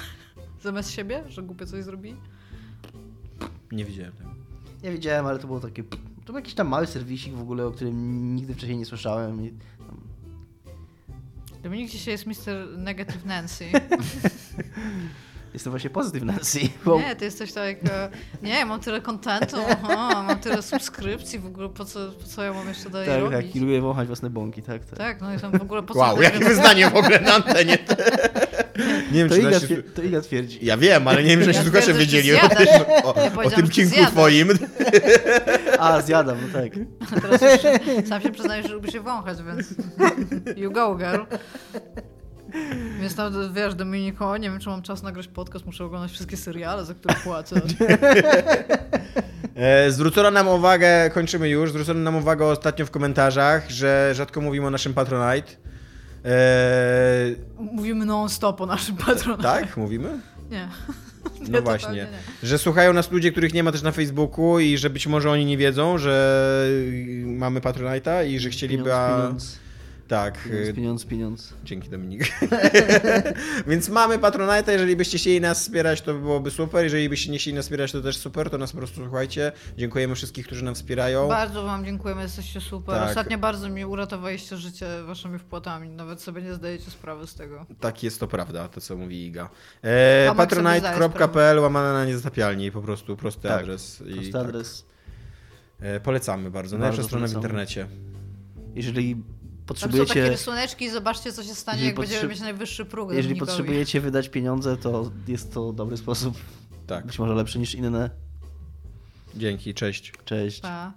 zamiast siebie, że głupie coś zrobili. Nie widziałem tego. Ja widziałem, ale to było takie... To był jakiś tam mały serwisik w ogóle, o którym nigdy wcześniej nie słyszałem. I... Dominik dzisiaj jest mister Negative Nancy. Jestem właśnie pozytyw Nancy. Bo... Nie, ty jesteś tak... Nie, mam tyle kontentu, mam tyle subskrypcji w ogóle, po co, po co ja mam jeszcze dalej tak, robić? Tak, i lubię wąchać własne bąki, tak, tak. Tak, no i tam w ogóle... Po co wow, jakie wyznanie w ogóle na antenie. Nie wiem, to, czy Iga się... twier- to Iga twierdzi. Ja wiem, ale nie wiem, że się tylko się wiedzieli o, o tym kinku twoim. A, zjadam, no tak. A teraz już sam się przyznaję, że lubi się wąchać, więc you go, girl. Więc tam, wiesz, Dominiko, nie wiem, czy mam czas nagrać podcast, muszę oglądać wszystkie seriale, za które płacę. Zwrócono nam uwagę, kończymy już, zwrócono nam uwagę ostatnio w komentarzach, że rzadko mówimy o naszym Patronite. Eee... Mówimy non-stop o naszym Patronite. Tak? Mówimy? Nie. No ja właśnie, że słuchają nas ludzie, których nie ma też na Facebooku i że być może oni nie wiedzą, że mamy Patronite'a i że chcieliby... Pieniądz, a... Tak. Pieniądz, pieniądz, pieniądz. Dzięki, Dominik. Więc mamy Patronite'a, jeżeli byście chcieli nas wspierać, to byłoby super. Jeżeli byście nie chcieli nas wspierać, to też super, to nas po prostu słuchajcie. Dziękujemy wszystkich, którzy nam wspierają. Bardzo wam dziękujemy, jesteście super. Tak. Ostatnio bardzo mi uratowaliście życie waszymi wpłatami. Nawet sobie nie zdajecie sprawy z tego. Tak jest, to prawda, to co mówi Iga. E, patronite kropka p l łamane na niezatapialni, po prostu prosty tak. adres. I prosty tak. adres. E, polecamy bardzo. Najlepsza strona w internecie. Jeżeli... Potrzebujecie... Tam są takie rysuneczki, zobaczcie, co się stanie, jak potrze... będziemy mieć najwyższy próg. Jeżeli potrzebujecie wydać pieniądze, to jest to dobry sposób. Tak. Być może lepszy niż inne. Dzięki, cześć. Cześć. Pa.